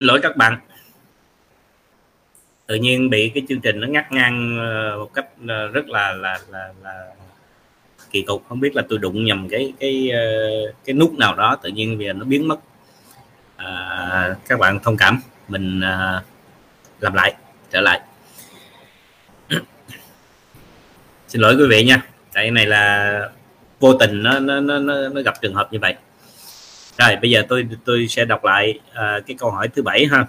lỗi các bạn, tự nhiên bị cái chương trình nó ngắt ngang một cách rất là kỳ cục. Không biết là tôi đụng nhầm cái nút nào đó, tự nhiên vì nó biến mất. Các bạn thông cảm, mình làm lại, trở lại. Xin lỗi quý vị nha, tại cái này là vô tình nó gặp trường hợp như vậy. Rồi bây giờ tôi sẽ đọc lại cái câu hỏi thứ 7 ha.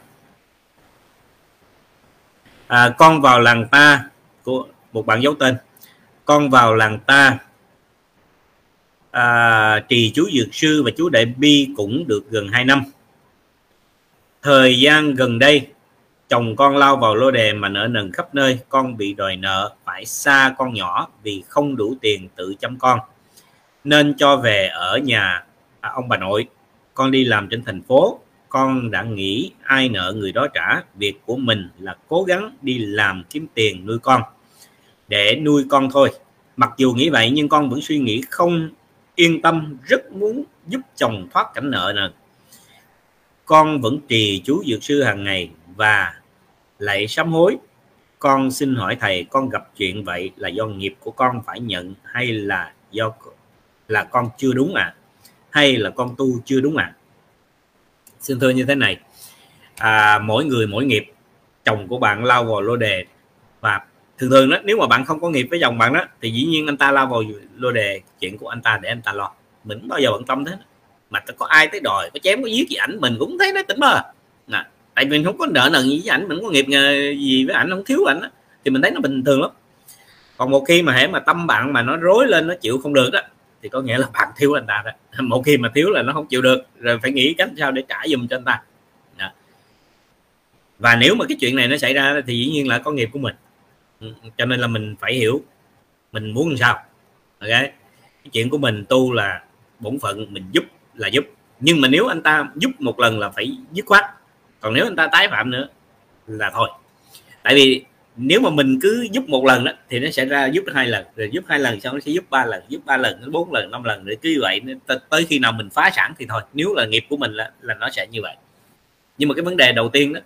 Con vào làng ta của một bạn giấu tên. Con vào làng ta, trì chú Dược Sư và chú Đại Bi cũng được gần 2 năm. Thời gian gần đây chồng con lao vào lô đề mà nợ nần khắp nơi. Con bị đòi nợ, phải xa con nhỏ vì không đủ tiền tự chăm con, nên cho về ở nhà ông bà nội. Con đi làm trên thành phố. Con đã nghĩ ai nợ người đó trả. Việc của mình là cố gắng đi làm kiếm tiền nuôi con, để nuôi con thôi. Mặc dù nghĩ vậy nhưng con vẫn suy nghĩ không yên tâm, rất muốn giúp chồng thoát cảnh nợ nần. Con vẫn trì chú Dược Sư hàng ngày và lại sám hối. Con xin hỏi thầy, con gặp chuyện vậy là do nghiệp của con phải nhận, hay là do là con chưa đúng ạ? Hay là con tu chưa đúng ạ? Xin thưa như thế này, mỗi người mỗi nghiệp. Chồng của bạn lao vào lô đề, và thường đó, nếu mà bạn không có nghiệp với chồng bạn đó thì dĩ nhiên anh ta lao vào lô đề, chuyện của anh ta để anh ta lo, mình không bao giờ bận tâm thế. Mà có ai tới đòi, có chém có giết gì ảnh mình cũng thấy nó tỉnh mơ. Nà, tại mình không có nợ nần gì với ảnh, mình không có nghiệp gì với ảnh, không thiếu ảnh đó, thì mình thấy nó bình thường lắm. Còn một khi mà hễ mà tâm bạn mà nó rối lên, nó chịu không được đó, thì có nghĩa là bạn thiếu anh ta đó. Một khi mà thiếu là nó không chịu được rồi, phải nghĩ cách sao để trả giùm cho anh ta đó. Và nếu mà cái chuyện này nó xảy ra thì dĩ nhiên là có nghiệp của mình, cho nên là mình phải hiểu mình muốn làm sao. Okay. Cái chuyện của mình tu là bổn phận, mình giúp là giúp, nhưng mà nếu anh ta giúp một lần là phải dứt khoát, còn nếu anh ta tái phạm nữa là thôi. Tại vì nếu mà mình cứ giúp một lần đó thì nó sẽ ra giúp 2 lần, rồi giúp 2 lần sau nó sẽ giúp 3 lần, giúp 3 lần, 4 lần, 5 lần, rồi cứ vậy tới khi nào mình phá sản thì thôi. Nếu là nghiệp của mình là nó sẽ như vậy. Nhưng mà cái vấn đề đầu tiên đó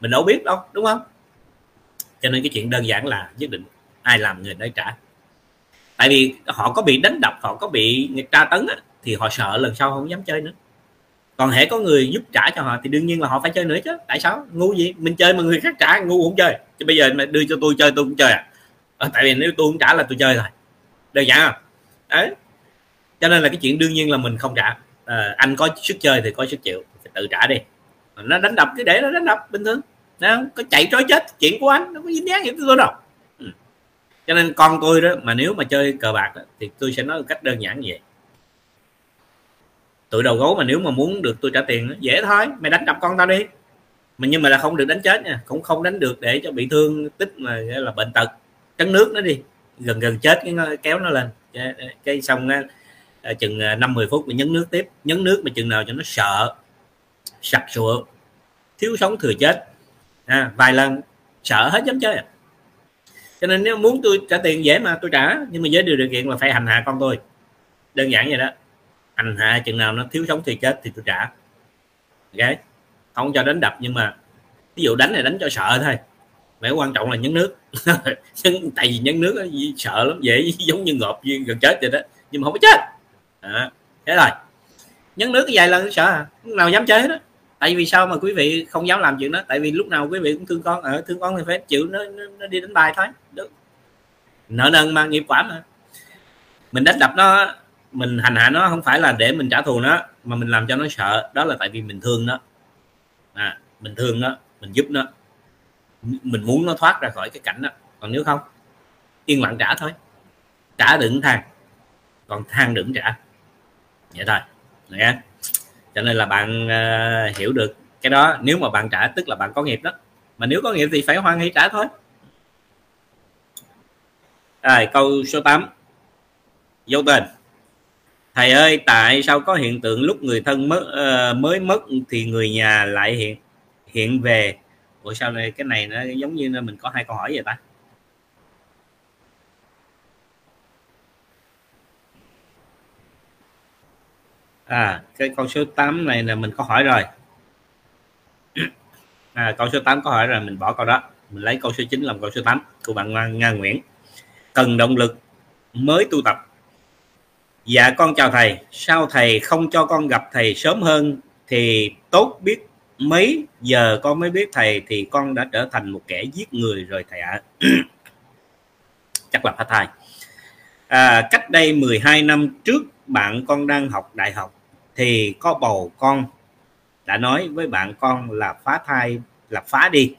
mình đâu biết đâu, đúng không? Cho nên cái chuyện đơn giản là nhất định ai làm người đấy trả. Tại vì họ có bị đánh đập, họ có bị tra tấn á, thì họ sợ lần sau không dám chơi nữa. Còn hễ có người giúp trả cho họ thì đương nhiên là họ phải chơi nữa chứ. Tại sao? Ngu gì? Mình chơi mà người khác trả, ngu không chơi. Chứ bây giờ mà đưa cho tôi chơi tôi cũng chơi à? Tại vì nếu tôi không trả là tôi chơi rồi. Đơn giản không? Đấy. Cho nên là cái chuyện đương nhiên là mình không trả. Anh có sức chơi thì có sức chịu, phải tự trả đi. Nó đánh đập cứ để nó đánh đập bình thường. Nó có chạy trói chết, chuyện của anh, nó có dính dáng gì tôi đâu. Cho nên con tôi đó, mà nếu mà chơi cờ bạc đó, thì tôi sẽ nói một cách đơn giản như vậy. Tụi đầu gấu mà nếu mà muốn được tôi trả tiền dễ thôi, mày đánh đập con tao đi. Mình nhưng mà là không được đánh chết nha, cũng không đánh được để cho bị thương tích mà là bệnh tật, trấn nước nó đi, gần chết cái nó, kéo nó lên cái xong chừng 5-10 phút mình nhấn nước tiếp, nhấn nước mà chừng nào cho nó sợ sặc sụa, thiếu sống thừa chết vài lần sợ hết dám chơi. Cho nên nếu muốn tôi trả tiền dễ mà tôi trả, nhưng mà với điều kiện là phải hành hạ con tôi, đơn giản vậy đó. Hành hạ chừng nào nó thiếu sống thì chết thì tôi trả. Okay. Không cho đánh đập, nhưng mà ví dụ đánh này đánh cho sợ thôi, mẹ quan trọng là nhấn nước. Tại vì nhấn nước đó, sợ lắm, dễ giống như ngộp gần chết vậy đó, nhưng mà không có chết thế rồi nhấn nước vài lần sợ nào dám chơi đó. Tại vì sao mà quý vị không dám làm chuyện đó? Tại vì lúc nào quý vị cũng thương con, thương con thì phải chịu nó đi đánh bài thôi. Đúng. Nợ nần mà, nghiệp quả mà, mình đánh đập nó, mình hành hạ nó không phải là để mình trả thù nó, mà mình làm cho nó sợ. Đó là tại vì mình thương nó, mình thương nó, mình giúp nó, mình muốn nó thoát ra khỏi cái cảnh đó. Còn nếu không, yên lặng trả thôi, trả đừng than, còn than đừng trả, vậy thôi. Okay. Cho nên là bạn hiểu được cái đó. Nếu mà bạn trả tức là bạn có nghiệp đó, mà nếu có nghiệp thì phải hoan hỷ trả thôi. Rồi, câu số 8 dấu tên. Thầy ơi, tại sao có hiện tượng lúc người thân mới mất thì người nhà lại hiện về? Ủa sao này, cái này nó giống như mình có 2 câu hỏi vậy ta? Cái câu số 8 này là mình có hỏi rồi. Câu số 8 có hỏi là mình bỏ câu đó, mình lấy câu số 9 làm câu số 8 của bạn Nga Nguyễn. Cần động lực mới tu tập. Dạ con chào thầy, sao thầy không cho con gặp thầy sớm hơn thì tốt biết mấy, giờ con mới biết thầy thì con đã trở thành một kẻ giết người rồi thầy ạ. Chắc là phát thai. Cách đây 12 năm trước bạn con đang học đại học thì có bầu, con đã nói với bạn con là phá thai, là phá đi,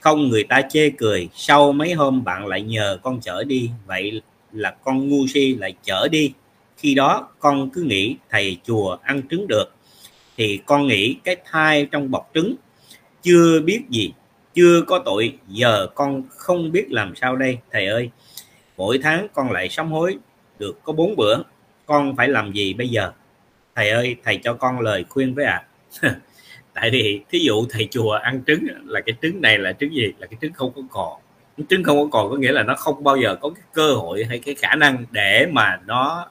không người ta chê cười. Sau mấy hôm bạn lại nhờ con chở đi, vậy là con ngu si lại chở đi. Khi đó con cứ nghĩ thầy chùa ăn trứng được thì con nghĩ cái thai trong bọc trứng, chưa biết gì, chưa có tội. Giờ con không biết làm sao đây thầy ơi. Mỗi tháng con lại sám hối được có 4 bữa, con phải làm gì bây giờ thầy ơi? Thầy cho con lời khuyên với ạ. Tại vì thí dụ thầy chùa ăn trứng là cái trứng này là trứng gì, là cái trứng không có cò. Trứng không có cò có nghĩa là nó không bao giờ có cái cơ hội hay cái khả năng để mà nó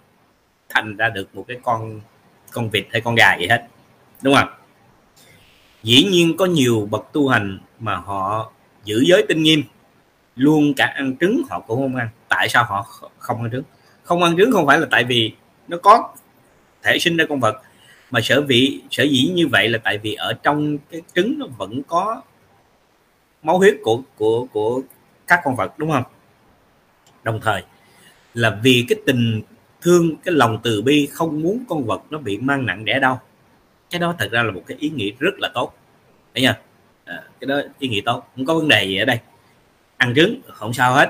thành ra được một cái con vịt hay con gà gì hết, đúng không? Dĩ nhiên có nhiều bậc tu hành mà họ giữ giới tinh nghiêm, luôn cả ăn trứng họ cũng không ăn. Tại sao họ không ăn trứng? Không ăn trứng không phải là tại vì nó có thể sinh ra con vật, mà sở dĩ như vậy là tại vì ở trong cái trứng nó vẫn có máu huyết của các con vật, đúng không? Đồng thời là vì cái tình thương, cái lòng từ bi không muốn con vật nó bị mang nặng đẻ đau. Cái đó thật ra là một cái ý nghĩa rất là tốt, thấy chưa? Cái đó ý nghĩa tốt, không có vấn đề gì ở đây. Ăn trứng không sao hết,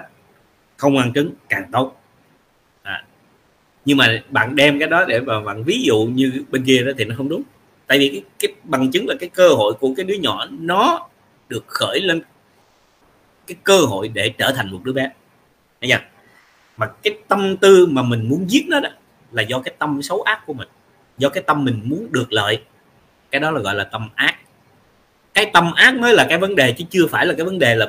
không ăn trứng càng tốt. Nhưng mà bạn đem cái đó để mà bạn ví dụ như bên kia đó thì nó không đúng. Tại vì cái bằng chứng là cái cơ hội của cái đứa nhỏ nó được khởi lên, cái cơ hội để trở thành một đứa bé, thấy chưa? Mà cái tâm tư mà mình muốn giết nó đó là do cái tâm xấu ác của mình, do cái tâm mình muốn được lợi. Cái đó là gọi là tâm ác. Cái tâm ác mới là cái vấn đề, chứ chưa phải là cái vấn đề là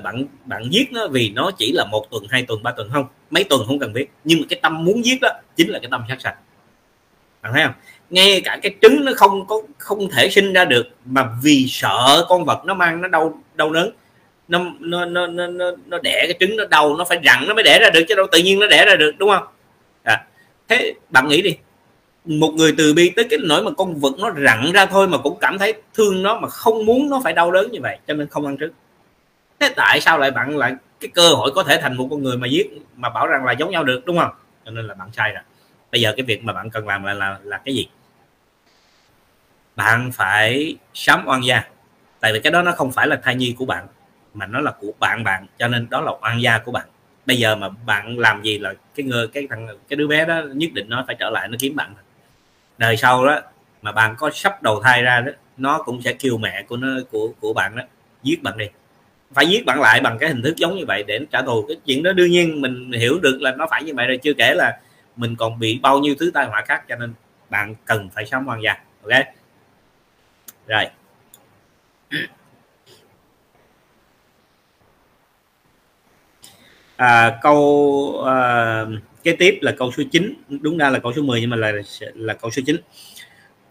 bạn giết nó vì nó chỉ là 1 tuần, 2 tuần, 3 tuần, không, mấy tuần không cần biết. Nhưng mà cái tâm muốn giết đó chính là cái tâm sát sạch. Bạn thấy không? Ngay cả cái trứng nó không thể sinh ra được mà vì sợ con vật nó mang nó đau đớn, nó đẻ cái trứng nó đau, nó phải rặn nó mới đẻ ra được, chứ đâu tự nhiên nó đẻ ra được, đúng không? Thế bạn nghĩ đi, một người từ bi tới cái nỗi mà con vật nó rặn ra thôi mà cũng cảm thấy thương nó, mà không muốn nó phải đau đớn như vậy, cho nên không ăn trứng. Thế tại sao lại bạn lại cái cơ hội có thể thành một con người mà giết, mà bảo rằng là giống nhau được, đúng không? Cho nên là bạn sai rồi. Bây giờ cái việc mà bạn cần làm là cái gì? Bạn phải sám oan gia. Tại vì cái đó nó không phải là thai nhi của bạn, mà nó là của bạn, cho nên đó là oan gia của bạn. Bây giờ mà bạn làm gì là cái đứa bé đó nhất định nó phải trở lại nó kiếm bạn. Đời sau đó mà bạn có sắp đầu thai ra đó, nó cũng sẽ kêu mẹ của nó của bạn đó giết bạn đi, phải giết bạn lại bằng cái hình thức giống như vậy để trả thù. Cái chuyện đó đương nhiên mình hiểu được là nó phải như vậy rồi, chưa kể là mình còn bị bao nhiêu thứ tai họa khác, cho nên bạn cần phải sám oan gia. Ok rồi. Kế tiếp là câu số 9, đúng ra là câu số 10 nhưng mà là câu số 9.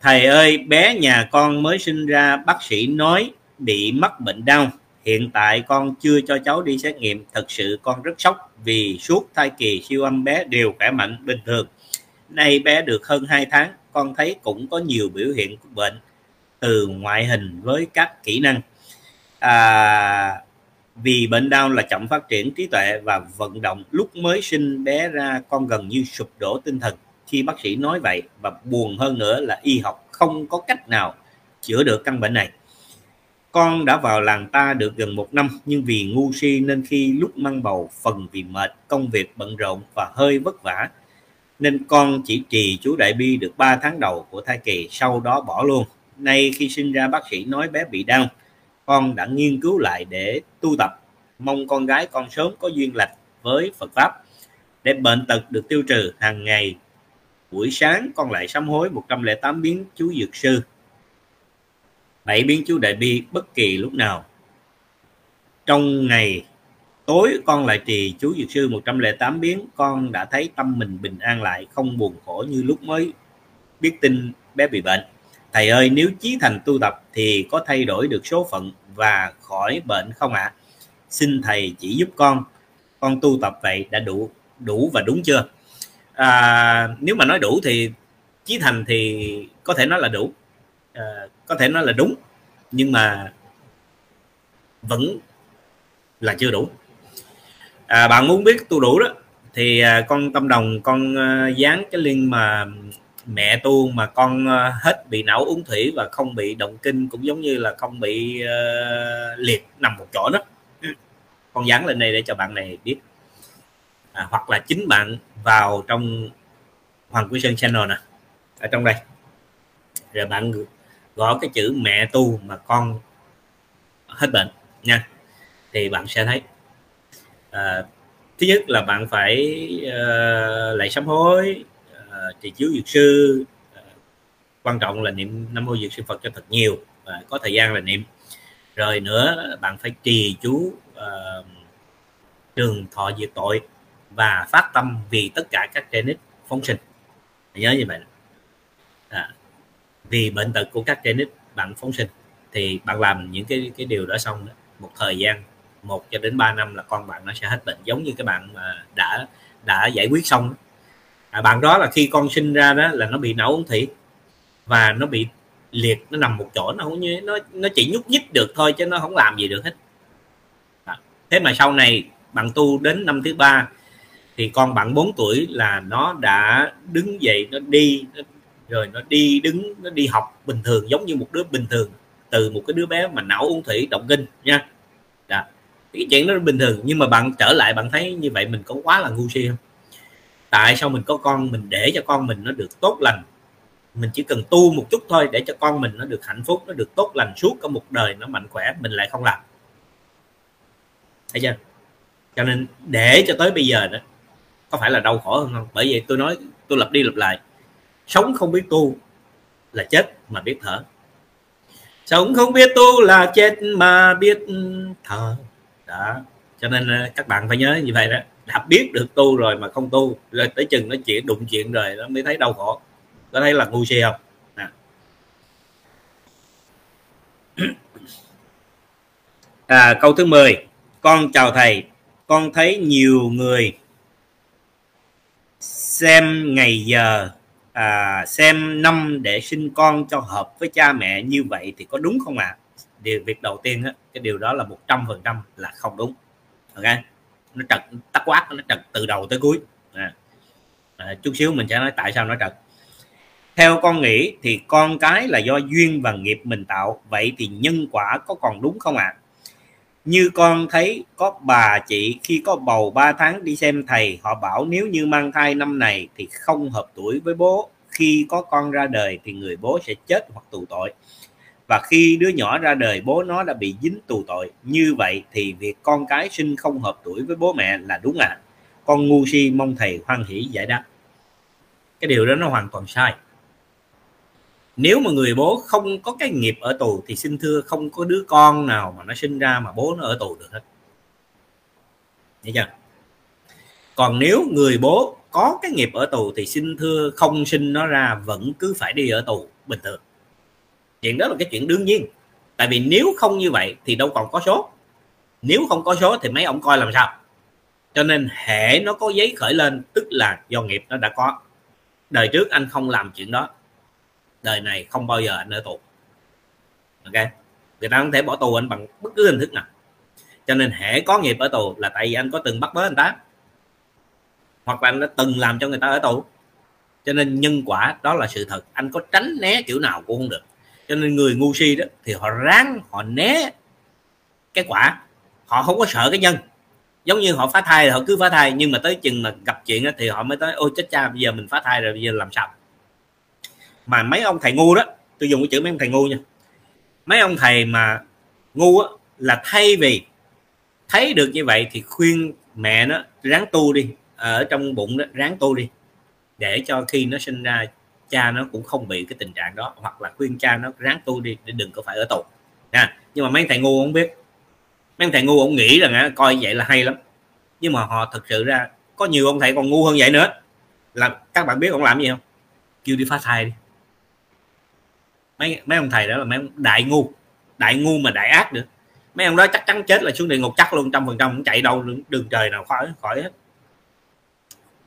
Thầy ơi, bé nhà con mới sinh ra bác sĩ nói bị mắc bệnh Down. Hiện tại con chưa cho cháu đi xét nghiệm. Thật sự con rất sốc vì suốt thai kỳ siêu âm bé đều khỏe mạnh bình thường. Nay bé được hơn 2 tháng, con thấy cũng có nhiều biểu hiện của bệnh, từ ngoại hình với các kỹ năng. Vì bệnh Down là chậm phát triển trí tuệ và vận động, lúc mới sinh bé ra con gần như sụp đổ tinh thần khi bác sĩ nói vậy, và buồn hơn nữa là y học không có cách nào chữa được căn bệnh này. Con đã vào làng ta được gần 1 năm, nhưng vì ngu si nên khi lúc mang bầu, phần vì mệt, công việc bận rộn và hơi vất vả, nên con chỉ trì chú Đại Bi được 3 tháng đầu của thai kỳ, sau đó bỏ luôn. Nay khi sinh ra bác sĩ nói bé bị Down, con đã nghiên cứu lại để tu tập, mong con gái con sớm có duyên lành với Phật Pháp để bệnh tật được tiêu trừ. Hàng ngày buổi sáng con lại sám hối 108 biến chú Dược Sư, 7 biến chú Đại Bi bất kỳ lúc nào trong ngày. Tối con lại trì chú Dược Sư 108 biến. Con đã thấy tâm mình bình an lại, không buồn khổ như lúc mới biết tin bé bị bệnh. Thầy ơi, nếu chí thành tu tập thì có thay đổi được số phận và khỏi bệnh không ạ? Xin thầy chỉ giúp con tu tập vậy đã đủ và đúng chưa? Nếu mà nói đủ thì chí thành thì có thể nói là đủ, có thể nói là đúng, nhưng mà vẫn là chưa đủ. Bạn muốn biết tu đủ đó thì con Tâm Đồng con dán cái link mà mẹ tu mà con hết bị não uống thủy và không bị động kinh, cũng giống như là không bị liệt nằm một chỗ đó, con dán lên đây để cho bạn này biết. Hoặc là chính bạn vào trong Hoàng Quý Sơn Channel nè, ở trong đây rồi bạn gõ cái chữ mẹ tu mà con hết bệnh nha, thì bạn sẽ thấy. Thứ nhất là bạn phải lạy sám hối, trì chiếu dược sư, quan trọng là niệm Nam Mô Dược Sư Phật cho thật nhiều, có thời gian là niệm. Rồi nữa bạn phải trì chú trường thọ diệt tội và phát tâm vì tất cả các trẻ nít phóng sinh. Nhớ như vậy, vì bệnh tật của các trẻ nít bạn phóng sinh, thì bạn làm những cái điều đó xong đó, một thời gian 1 cho đến 3 năm là con bạn nó sẽ hết bệnh, giống như cái bạn mà đã giải quyết xong đó. Bạn đó là khi con sinh ra đó là nó bị não ống thủy và nó bị liệt, nó nằm một chỗ, nó không như nó chỉ nhúc nhích được thôi chứ nó không làm gì được hết. Thế mà sau này bạn tu đến năm thứ 3 thì con bạn 4 tuổi là nó đã đứng dậy, nó đi, rồi nó đi đứng, nó đi học bình thường giống như một đứa bình thường, từ một cái đứa bé mà não uống thủy động kinh nha. Đó, cái chuyện nó bình thường. Nhưng mà bạn trở lại bạn thấy như vậy mình có quá là ngu si không? Tại sao mình có con, mình để cho con mình nó được tốt lành, mình chỉ cần tu một chút thôi để cho con mình nó được hạnh phúc, nó được tốt lành suốt cả một đời, nó mạnh khỏe, mình lại không làm. Thấy chưa? Cho nên để cho tới bây giờ đó, có phải là đau khổ hơn không? Bởi vậy tôi nói, tôi lặp đi lặp lại, sống không biết tu là chết mà biết thở. Sống không biết tu là chết mà biết thở. Đó, cho nên các bạn phải nhớ như vậy đó. Đã biết được tu rồi mà không tu, rồi tới chừng nó chỉ đụng chuyện rồi nó mới thấy đau khổ. Có thấy là ngu si không? Câu thứ 10. Con chào thầy, con thấy nhiều người xem ngày giờ, xem năm để sinh con cho hợp với cha mẹ, như vậy thì có đúng không ạ? Việc đầu tiên đó, cái điều đó là 100% là không đúng. Ok, nó trật, tắc quát, nó trật từ đầu tới cuối. Chút xíu mình sẽ nói tại sao nó trật. Theo con nghĩ thì con cái là do duyên và nghiệp mình tạo, vậy thì nhân quả có còn đúng không ạ? Như con thấy có bà chị khi có bầu 3 tháng đi xem thầy, họ bảo nếu như mang thai năm này thì không hợp tuổi với bố, khi có con ra đời thì người bố sẽ chết hoặc tù tội, và khi đứa nhỏ ra đời bố nó đã bị dính tù tội. Như vậy thì việc con cái sinh không hợp tuổi với bố mẹ là đúng ạ? Con ngu si, mong thầy hoan hỷ giải đáp. Cái điều đó nó hoàn toàn sai. Nếu mà người bố không có cái nghiệp ở tù thì xin thưa không có đứa con nào mà nó sinh ra mà bố nó ở tù được hết. Nghe chưa? Còn nếu người bố có cái nghiệp ở tù thì xin thưa không sinh nó ra vẫn cứ phải đi ở tù bình thường. Chuyện đó là cái chuyện đương nhiên. Tại vì nếu không như vậy thì đâu còn có số. Nếu không có số thì mấy ông coi làm sao. Cho nên hễ nó có giấy khởi lên tức là do nghiệp nó đã có. Đời trước anh không làm chuyện đó, đời này không bao giờ anh ở tù. Ok, người ta không thể bỏ tù anh bằng bất cứ hình thức nào. Cho nên hễ có nghiệp ở tù là tại vì anh có từng bắt bớ người ta, hoặc là anh đã từng làm cho người ta ở tù. Cho nên nhân quả đó là sự thật, anh có tránh né kiểu nào cũng không được. Cho nên người ngu si đó thì họ ráng họ né cái quả, họ không có sợ cái nhân. Giống như họ phá thai là họ cứ phá thai, nhưng mà tới chừng mà gặp chuyện đó thì họ mới tới ôi chết cha, bây giờ mình phá thai rồi, bây giờ làm sao. Mà mấy ông thầy ngu đó, tôi dùng cái chữ mấy ông thầy ngu nha, mấy ông thầy mà ngu á, là thay vì thấy được như vậy thì khuyên mẹ nó ráng tu đi, ở trong bụng đó ráng tu đi, để cho khi nó sinh ra cha nó cũng không bị cái tình trạng đó, hoặc là khuyên cha nó ráng tu đi để đừng có phải ở tù nha. Nhưng mà mấy thầy ngu không biết, mấy thầy ngu ông nghĩ rằng coi vậy là hay lắm, nhưng mà họ thực sự ra có nhiều ông thầy còn ngu hơn vậy nữa. Là các bạn biết ông làm gì không? Kêu đi phá thai đi. Mấy ông thầy đó là mấy ông đại ngu mà đại ác nữa. mấy ông đó chắc chắn chết là xuống địa ngục chắc luôn, 100%, không chạy đâu đường trời nào khỏi hết.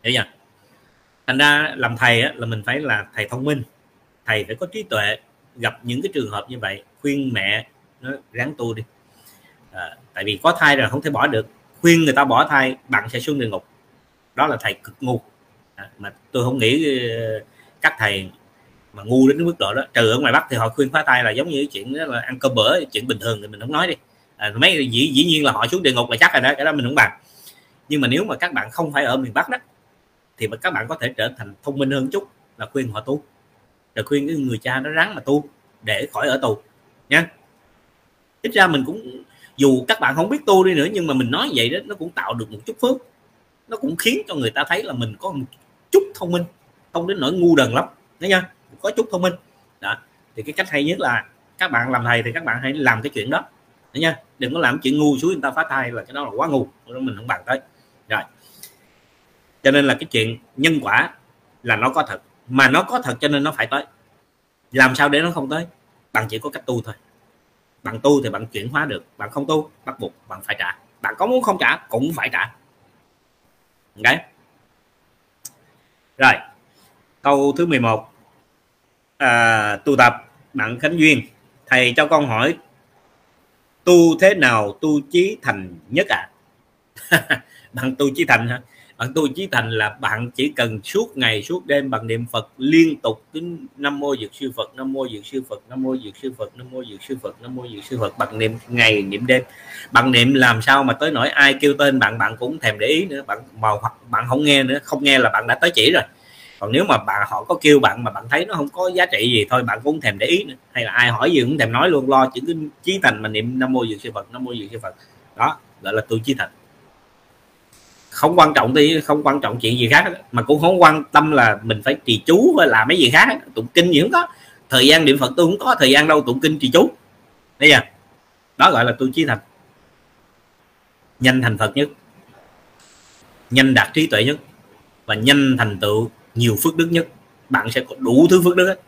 Hiểu chưa? Thành ra làm thầy á, là mình phải là thầy thông minh, thầy phải có trí tuệ, gặp những cái trường hợp như vậy khuyên mẹ nó ráng tu đi, tại vì có thai rồi không thể bỏ được. Khuyên người ta bỏ thai bạn sẽ xuống địa ngục, đó là thầy cực ngu. Mà tôi không nghĩ các thầy mà ngu đến cái mức độ đó, trừ ở ngoài Bắc thì họ khuyên phá thai là giống như chuyện đó là ăn cơm bữa, chuyện bình thường thì mình không nói đi, mấy dĩ nhiên là họ xuống địa ngục là chắc rồi đó, cái đó mình không bàn. Nhưng mà nếu mà các bạn không phải ở miền Bắc đó thì các bạn có thể trở thành thông minh hơn chút, là khuyên họ tu, là khuyên cái người cha nó ráng mà tu để khỏi ở tù nha. Ít ra mình cũng, dù các bạn không biết tu đi nữa, nhưng mà mình nói vậy đó nó cũng tạo được một chút phước, nó cũng khiến cho người ta thấy là mình có một chút thông minh, không đến nỗi ngu đần lắm đấy nha, có chút thông minh đó. Thì cái cách hay nhất là các bạn làm thầy thì các bạn hãy làm cái chuyện đó đấy nha, đừng có làm chuyện ngu xuống người ta phá thai, là cái đó là quá ngu, mình không bàn tới rồi. Cho nên là cái chuyện nhân quả là nó có thật, mà nó có thật cho nên nó phải tới. Làm sao để nó không tới? Bạn chỉ có cách tu thôi. Bạn tu thì bạn chuyển hóa được, bạn không tu bắt buộc bạn phải trả, bạn có muốn không trả cũng phải trả. Ok, rồi câu thứ 11. Tu tập. Bạn Khánh Duyên: thầy cho con hỏi tu thế nào tu chí thành nhất ạ? Bạn tu chí thành hả? Bạn tu chí thành là bạn chỉ cần suốt ngày suốt đêm bằng niệm Phật liên tục đến Nam Mô Dược Sư Phật, Nam Mô Dược Sư Phật, Nam Mô Dược Sư Phật, Nam Mô Dược Sư Phật, Nam Mô Dược Sư Phật, bằng niệm ngày niệm đêm. Bạn niệm làm sao mà tới nỗi ai kêu tên bạn bạn cũng thèm để ý nữa, bạn mà hoặc bạn không nghe nữa, không nghe là bạn đã tới chỉ rồi. Còn nếu mà họ có kêu bạn mà bạn thấy nó không có giá trị gì thôi, bạn cũng không thèm để ý nữa, hay là ai hỏi gì cũng thèm nói luôn, lo chỉ cái chí thành mà niệm Nam Mô Dược Sư Phật, Nam Mô Dược Sư Phật. Đó gọi là tu chí thành. Không quan trọng thì không quan trọng chuyện gì khác đó, mà cũng không quan tâm là mình phải trì chú hay là mấy gì khác đó. Tụng kinh gì cũng có, thời gian niệm Phật tôi cũng có thời gian đâu tụng kinh trì chú. Bây giờ đó gọi là tu chí thành, nhanh thành Phật nhất, nhanh đạt trí tuệ nhất, và nhanh thành tựu nhiều phước đức nhất. Bạn sẽ có đủ thứ phước đức hết.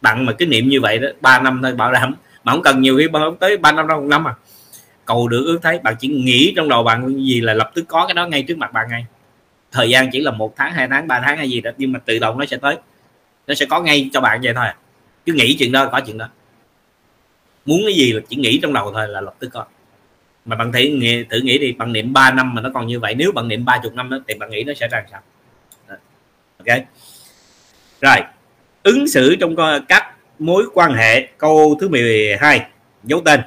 Bạn mà cái niệm như vậy đó 3 năm thôi bảo đảm, mà không cần nhiều khi không tới 3 năm đâu, 1 năm à. Cầu được ước thấy, bạn chỉ nghĩ trong đầu bạn gì là lập tức có cái đó ngay trước mặt bạn ngay. Thời gian chỉ là 1 tháng, 2 tháng, 3 tháng hay gì đó, nhưng mà tự động nó sẽ tới, nó sẽ có ngay cho bạn vậy thôi. Cứ nghĩ chuyện đó có chuyện đó, muốn cái gì là chỉ nghĩ trong đầu thôi là lập tức có. Mà bạn thử nghĩ đi, bạn niệm 3 năm mà nó còn như vậy, nếu bạn niệm 30 năm đó, thì bạn nghĩ nó sẽ ra sao? Ok, rồi ứng xử trong các mối quan hệ. Câu thứ 12. Giấu tên.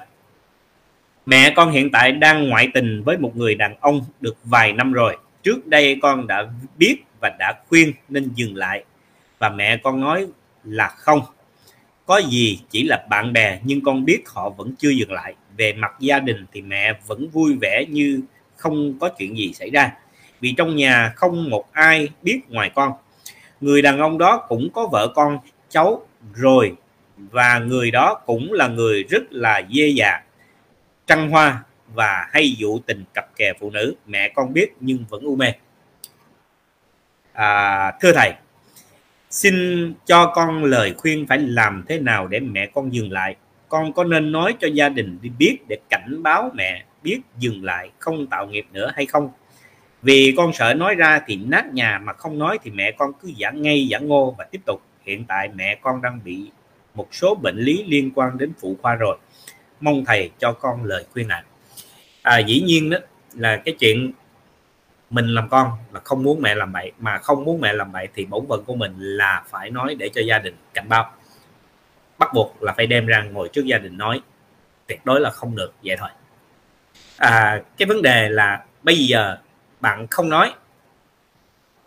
Mẹ con hiện tại đang ngoại tình với một người đàn ông được vài năm rồi. Trước đây con đã biết và đã khuyên nên dừng lại, và mẹ con nói là không có gì, chỉ là bạn bè, nhưng con biết họ vẫn chưa dừng lại. Về mặt gia đình thì mẹ vẫn vui vẻ như không có chuyện gì xảy ra, vì trong nhà không một ai biết ngoài con. Người đàn ông đó cũng có vợ con cháu rồi, và người đó cũng là người rất là dê già, trăng hoa và hay dụ tình cặp kè phụ nữ. Mẹ con biết nhưng vẫn u mê. Thưa thầy, xin cho con lời khuyên phải làm thế nào để mẹ con dừng lại. Con có nên nói cho gia đình biết để cảnh báo mẹ biết dừng lại, không tạo nghiệp nữa hay không? Vì con sợ nói ra thì nát nhà, mà không nói thì mẹ con cứ giả ngây giả ngô và tiếp tục. Hiện tại mẹ con đang bị một số bệnh lý liên quan đến phụ khoa rồi, mong thầy cho con lời khuyên này. Dĩ nhiên đó là cái chuyện mình làm con là không muốn mẹ làm bậy, mà không muốn mẹ làm bậy thì bổn phận của mình là phải nói để cho gia đình cảnh báo, bắt buộc là phải đem ra ngồi trước gia đình nói, tuyệt đối là không được vậy thôi. Cái vấn đề là bây giờ bạn không nói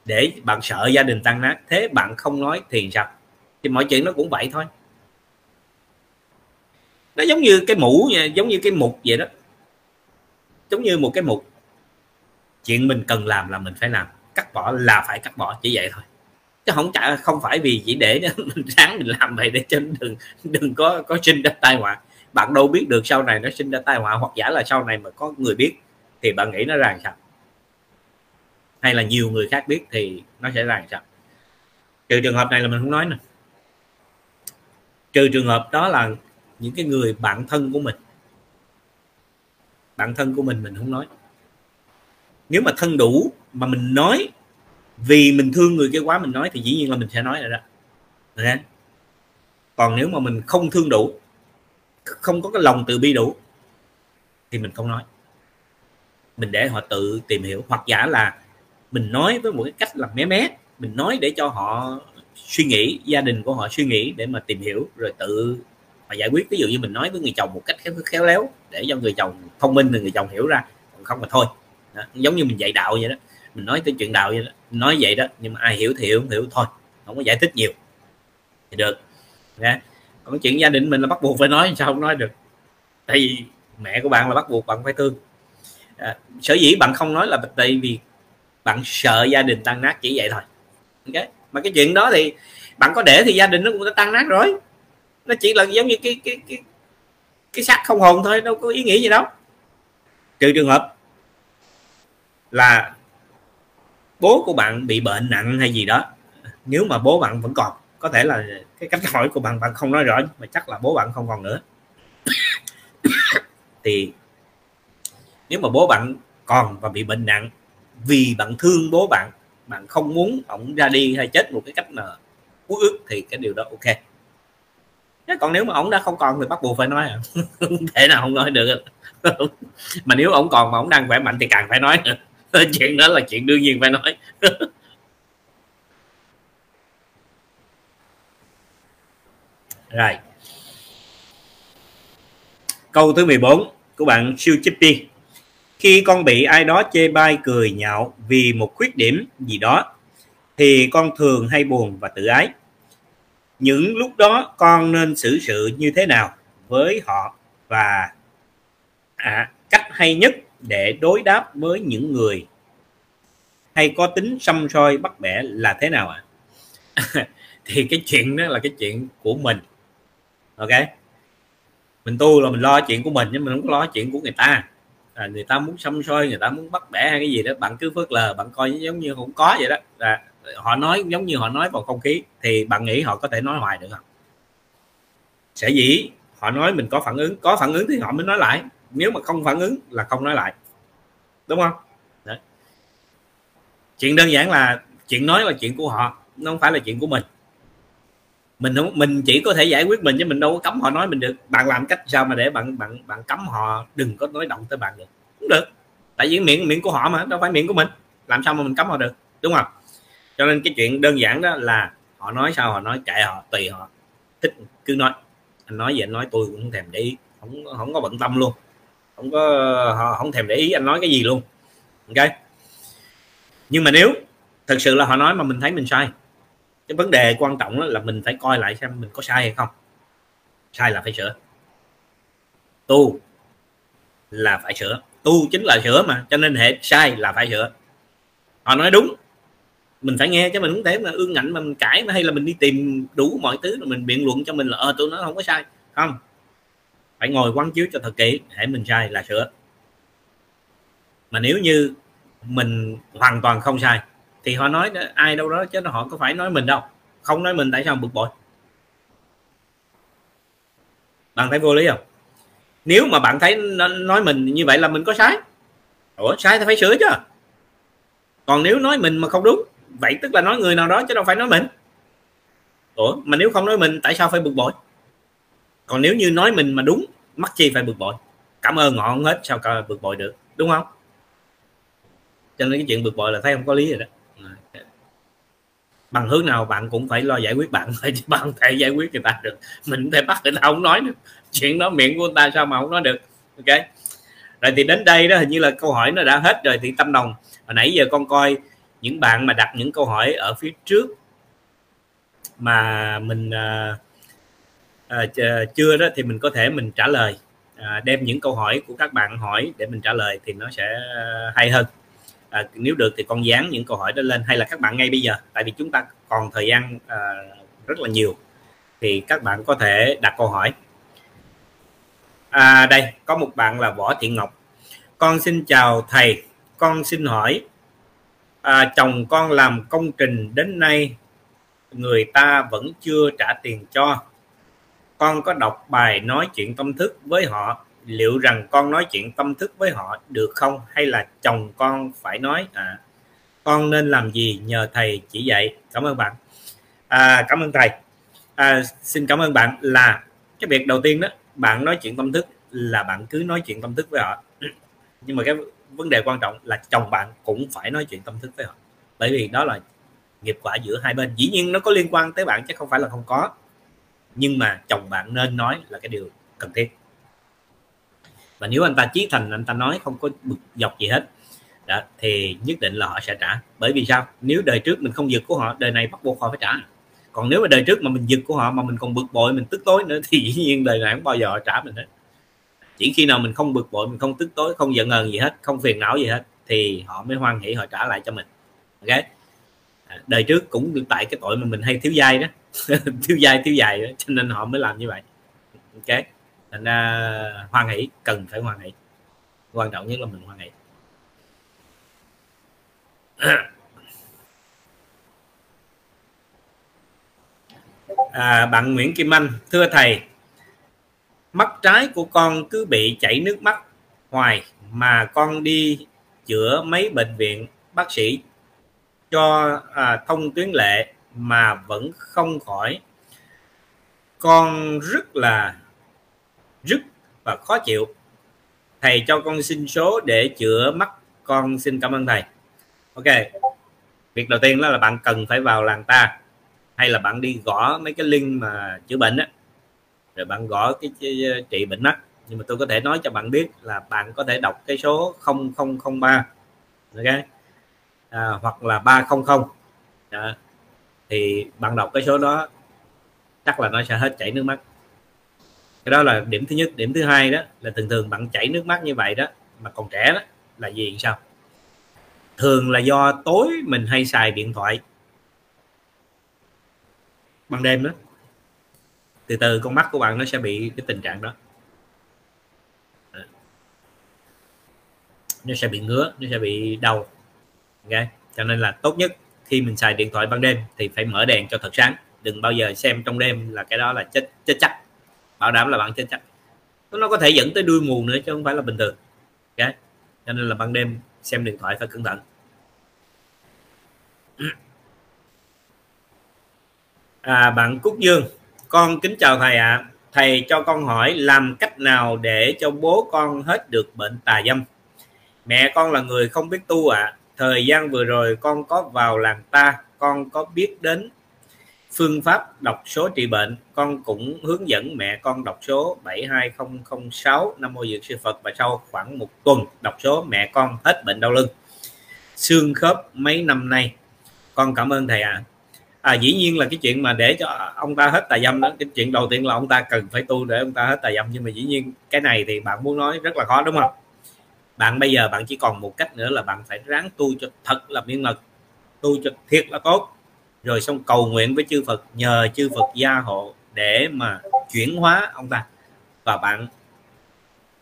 để bạn sợ gia đình tan nát, thế bạn không nói thì sao? Thì mọi chuyện nó cũng vậy thôi, nó giống như cái mũ, giống như cái mục vậy đó, giống như một cái mục. Chuyện mình cần làm là mình phải làm, cắt bỏ là phải cắt bỏ, chỉ vậy thôi, chứ không phải vì chỉ để mình ráng mình làm vậy để cho đừng có sinh ra tai họa. Bạn đâu biết được sau này nó sinh ra tai họa, hoặc giả là sau này mà có người biết thì bạn nghĩ nó ra làm sao, hay là nhiều người khác biết thì nó sẽ ra làm sao. Trừ trường hợp này là mình không nói nè, trừ trường hợp đó là những cái người bạn thân của mình, bạn thân của mình không nói. Nếu mà thân đủ mà mình nói vì mình thương người kia quá mình nói thì dĩ nhiên là mình sẽ nói rồi đó. Đấy. Còn nếu mà mình không thương đủ, không có cái lòng từ bi đủ thì mình không nói, mình để họ tự tìm hiểu. Hoặc giả là mình nói với một cái cách là mé mé, mình nói để cho họ suy nghĩ, gia đình của họ suy nghĩ để mà tìm hiểu rồi tự họ giải quyết. Ví dụ như mình nói với người chồng một cách khéo léo để cho người chồng thông minh, người chồng hiểu ra, còn không mà thôi đó. Giống như mình dạy đạo vậy đó, mình nói tới chuyện đạo vậy đó, mình nói vậy đó, nhưng mà ai hiểu thì hiểu, không hiểu thôi, không có giải thích nhiều thì được đó. Còn chuyện gia đình mình là bắt buộc phải nói, sao không nói được, tại vì mẹ của bạn là bắt buộc bạn phải thương. Sở dĩ bạn không nói là tại vì bạn sợ gia đình tan nát, chỉ vậy thôi. Okay. Mà cái chuyện đó thì bạn có để thì gia đình nó cũng đã tan nát rồi, nó chỉ là giống như cái xác không hồn thôi, đâu có ý nghĩa gì đâu. Trừ trường hợp là bố của bạn bị bệnh nặng hay gì đó, nếu mà bố bạn vẫn còn, có thể là cái cách hỏi của bạn bạn không nói rõ, mà chắc là bố bạn không còn nữa thì nếu mà bố bạn còn và bị bệnh nặng, vì bạn thương bố bạn, bạn không muốn ổng ra đi hay chết một cái cách nào uất ức thì cái điều đó ok. Còn nếu mà ổng đã không còn thì bắt buộc phải nói, không thể nào không nói được. Mà nếu ổng còn mà ổng đang khỏe mạnh thì càng phải nói nữa. Chuyện đó là chuyện đương nhiên phải nói. Rồi, câu thứ 14 của bạn siêu chippy. Khi con bị ai đó chê bai, cười nhạo vì một khuyết điểm gì đó thì con thường hay buồn và tự ái. Những lúc đó con nên xử sự như thế nào với họ và cách hay nhất để đối đáp với những người hay có tính săm soi bắt bẻ là thế nào ạ? Thì cái chuyện đó là cái chuyện của mình. Ok, mình tu là mình lo chuyện của mình, nhưng mình không có lo chuyện của người ta. Người ta muốn xăm soi, người ta muốn bắt bẻ hay cái gì đó, bạn cứ phớt lờ, bạn coi giống như không có vậy đó. Họ nói giống như họ nói vào không khí, thì bạn nghĩ họ có thể nói hoài được không? Sở dĩ họ nói mình có phản ứng, có phản ứng thì họ mới nói lại, nếu mà không phản ứng là không nói lại, đúng không? Đấy. Chuyện đơn giản là chuyện nói là chuyện của họ, nó không phải là chuyện của mình. Mình chỉ có thể giải quyết mình, chứ mình đâu có cấm họ nói mình được. Bạn làm cách sao mà để bạn cấm họ đừng có nói động tới bạn được? Không được, tại vì miệng của họ mà, đâu phải miệng của mình, làm sao mà mình cấm họ được, đúng không? Cho nên cái chuyện đơn giản đó là họ nói sao họ nói, kệ họ, tùy họ thích cứ nói. Anh nói gì anh nói, tôi cũng không thèm để ý, không có bận tâm luôn, không có, họ không thèm để ý anh nói cái gì luôn. Ok, nhưng mà nếu thật sự là họ nói mà mình thấy mình sai, cái vấn đề quan trọng là mình phải coi lại xem mình có sai hay không. Sai là phải sửa, tu là phải sửa, tu chính là sửa mà, cho nên hệ sai là phải sửa. Họ nói đúng mình phải nghe, chứ mình không thể mà ương ngạnh mà mình cãi, hay là mình đi tìm đủ mọi thứ rồi mình biện luận cho mình là tôi nói không có sai. Không, phải ngồi quán chiếu cho thật kỹ, hệ mình sai là sửa. Mà nếu như mình hoàn toàn không sai thì họ nói ai đâu đó, chứ họ có phải nói mình đâu. Không nói mình tại sao bực bội? Bạn thấy vô lý không? Nếu mà bạn thấy nói mình như vậy là mình có sai. Ủa, sai thì phải sửa chứ. Còn nếu nói mình mà không đúng, vậy tức là nói người nào đó chứ đâu phải nói mình. Ủa, mà nếu không nói mình tại sao phải bực bội? Còn nếu như nói mình mà đúng, mắc chi phải bực bội? Cảm ơn họ hết, sao bực bội được, đúng không? Cho nên cái chuyện bực bội là thấy không có lý rồi đó. Bằng hướng nào bạn cũng phải lo giải quyết bạn thôi, chứ bạn không thể giải quyết người ta được. Mình phải bắt người ta không nói được, chuyện đó miệng của người ta sao mà không nói được. Ok, rồi thì đến đây đó hình như là câu hỏi nó đã hết rồi. Thì Tâm Đồng, hồi nãy giờ con coi những bạn mà đặt những câu hỏi ở phía trước mà mình chưa đó, thì mình có thể mình trả lời, đem những câu hỏi của các bạn hỏi để mình trả lời thì nó sẽ hay hơn. Nếu được thì con dán những câu hỏi đó lên, hay là các bạn ngay bây giờ, tại vì chúng ta còn thời gian rất là nhiều, thì các bạn có thể đặt câu hỏi. Đây có một bạn là Võ Thiện Ngọc. Con xin chào thầy, con xin hỏi chồng con làm công trình đến nay người ta vẫn chưa trả tiền cho. Con có đọc bài nói chuyện tâm thức với họ liệu rằng con nói chuyện tâm thức với họ được không, hay là chồng con phải nói à? Con nên làm gì, nhờ thầy chỉ dạy. Cảm ơn bạn. Cảm ơn thầy. Xin cảm ơn bạn. Là cái việc đầu tiên đó, bạn nói chuyện tâm thức là bạn cứ nói chuyện tâm thức với họ, nhưng mà cái vấn đề quan trọng là chồng bạn cũng phải nói chuyện tâm thức với họ, bởi vì đó là nghiệp quả giữa hai bên. Dĩ nhiên nó có liên quan tới bạn chứ không phải là không có, nhưng mà chồng bạn nên nói là cái điều cần thiết. Và nếu anh ta chí thành, anh ta nói không có bực dọc gì hết đó, thì nhất định là họ sẽ trả. Bởi vì sao? Nếu đời trước mình không giật của họ, đời này bắt buộc họ phải trả. Còn nếu mà đời trước mà mình giật của họ mà mình còn bực bội, mình tức tối nữa, thì dĩ nhiên đời này không bao giờ họ trả mình hết. Chỉ khi nào mình không bực bội, mình không tức tối, không giận hờn gì hết, không phiền não gì hết, thì họ mới hoan hỉ họ trả lại cho mình. Ok, đời trước cũng được tại cái tội mà mình hay thiếu dai đó thiếu dai đó, cho nên họ mới làm như vậy. Ok, thành ra hoan hỷ, cần phải hoan hỷ, quan trọng nhất là mình hoan hỷ. Bạn Nguyễn Kim Anh: thưa thầy, mắt trái của con cứ bị chảy nước mắt hoài, mà con đi chữa mấy bệnh viện, bác sĩ cho thông tuyến lệ mà vẫn không khỏi. Con rất là rứt và khó chịu. Thầy cho con xin số để chữa mắt. Con xin cảm ơn thầy. Ok, việc đầu tiên đó là bạn cần phải vào Làng Ta, hay là bạn đi gõ mấy cái link mà chữa bệnh á, rồi bạn gõ cái trị bệnh mắt. Nhưng mà tôi có thể nói cho bạn biết là bạn có thể đọc cái số 0003, ok, hoặc là 300 đó. Thì bạn đọc cái số đó chắc là nó sẽ hết chảy nước mắt. Cái đó là điểm thứ nhất. Điểm thứ hai đó là thường bạn chảy nước mắt như vậy đó mà còn trẻ đó là gì sao? Thường là do tối mình hay xài điện thoại ban đêm đó, từ từ con mắt của bạn nó sẽ bị cái tình trạng đó, nó sẽ bị ngứa, nó sẽ bị đau. Okay. Cho nên là tốt nhất khi mình xài điện thoại ban đêm thì phải mở đèn cho thật sáng, đừng bao giờ xem trong đêm, là cái đó là chết chắc, bảo đảm là bạn chết chắc. Nó có thể dẫn tới đuôi mù nữa chứ không phải là bình thường. Okay. Cho nên là ban đêm xem điện thoại phải cẩn thận. Bạn Cúc Dương: con kính chào thầy ạ. Thầy cho con hỏi làm cách nào để cho bố con hết được bệnh tà dâm? Mẹ con là người không biết tu ạ. Thời gian vừa rồi con có vào Làng Ta, con có biết đến phương pháp đọc số trị bệnh. Con cũng hướng dẫn mẹ con đọc số 72006 Nam Mô Dược Sư Phật, và sau khoảng một tuần đọc số, mẹ con hết bệnh đau lưng, xương khớp mấy năm nay. Con cảm ơn thầy ạ. Dĩ nhiên là cái chuyện mà để cho ông ta hết tà dâm đó, cái chuyện đầu tiên là ông ta cần phải tu để ông ta hết tà dâm. Nhưng mà dĩ nhiên cái này thì bạn muốn nói rất là khó, đúng không? Bạn bây giờ bạn chỉ còn một cách nữa là bạn phải ráng tu cho thật là miên mật, tu cho thiệt là tốt, rồi xong cầu nguyện với chư Phật, nhờ chư Phật gia hộ để mà chuyển hóa ông ta. Và bạn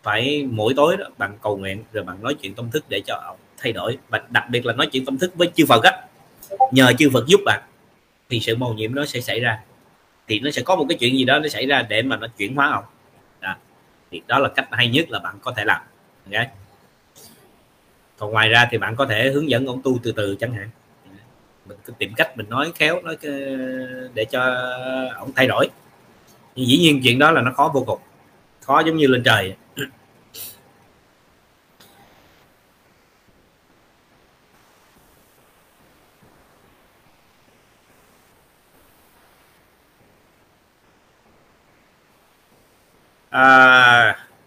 phải mỗi tối đó bạn cầu nguyện, rồi bạn nói chuyện tâm thức để cho ông thay đổi, và đặc biệt là nói chuyện tâm thức với chư Phật á, nhờ chư Phật giúp bạn, thì sự mầu nhiệm nó sẽ xảy ra, thì nó sẽ có một cái chuyện gì đó nó xảy ra để mà nó chuyển hóa ông đó. Thì đó là cách hay nhất là bạn có thể làm. Okay. Còn ngoài ra thì bạn có thể hướng dẫn ông tu từ từ chẳng hạn, mình cứ tìm cách mình nói khéo, nói để cho ông thay đổi. Nhưng dĩ nhiên chuyện đó là nó khó vô cùng, khó giống như lên trời.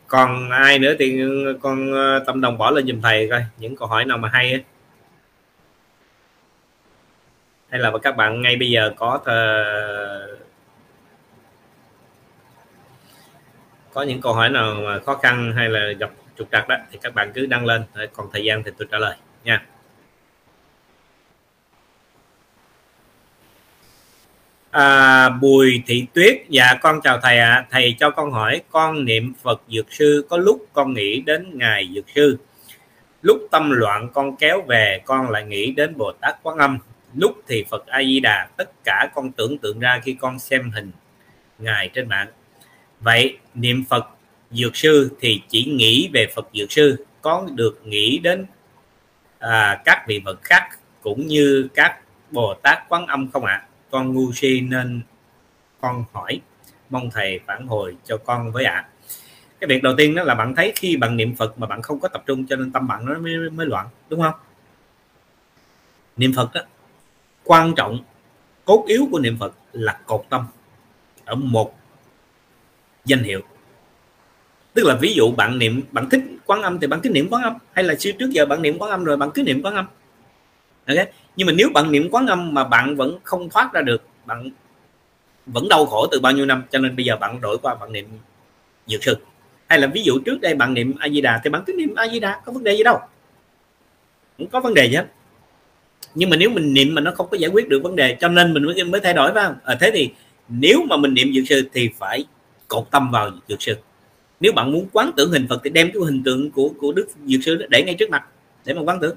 Còn ai nữa thì con Tâm Đồng bỏ lên giùm thầy coi những câu hỏi nào mà hay ấy. Hay là các bạn ngay bây giờ có những câu hỏi nào mà khó khăn hay là gặp trục trặc đó thì các bạn cứ đăng lên, còn thời gian thì tôi trả lời nha. Bùi Thị Tuyết: dạ con chào thầy ạ. Thầy cho con hỏi, con niệm Phật Dược Sư, có lúc con nghĩ đến Ngài Dược Sư, lúc tâm loạn con kéo về con lại nghĩ đến Bồ Tát Quán Âm, lúc thì Phật A Di Đà, tất cả con tưởng tượng ra khi con xem hình Ngài trên mạng. Vậy niệm Phật Dược sư thì chỉ nghĩ về Phật Dược Sư, có được nghĩ đến các vị Phật khác cũng như các Bồ Tát Quán Âm không ạ? Con ngu si nên con hỏi, mong thầy phản hồi cho con với ạ. Cái việc đầu tiên đó là bạn thấy khi bạn niệm Phật mà bạn không có tập trung cho nên tâm bạn nó mới loạn, đúng không? Niệm Phật đó, quan trọng cốt yếu của niệm Phật là cột tâm ở một danh hiệu. Tức là ví dụ bạn niệm, bạn thích Quán Âm thì bạn cứ niệm Quán Âm, hay là trước giờ bạn niệm Quán Âm rồi bạn cứ niệm Quán Âm. Okay. Nhưng mà nếu bạn niệm Quán Âm mà bạn vẫn không thoát ra được, bạn vẫn đau khổ từ bao nhiêu năm, cho nên bây giờ bạn đổi qua bạn niệm Dược Sư. Hay là ví dụ trước đây bạn niệm A Di Đà thì bạn cứ niệm A Di Đà, có vấn đề gì đâu, không có vấn đề gì hết. Nhưng mà nếu mình niệm mà nó không có giải quyết được vấn đề, cho nên mình mới thay đổi, phải không? Thế thì nếu mà mình niệm Dược Sư thì phải cột tâm vào Dược Sư. Nếu bạn muốn quán tưởng hình Phật thì đem cái hình tượng của Đức Dược Sư để ngay trước mặt để mà quán tưởng.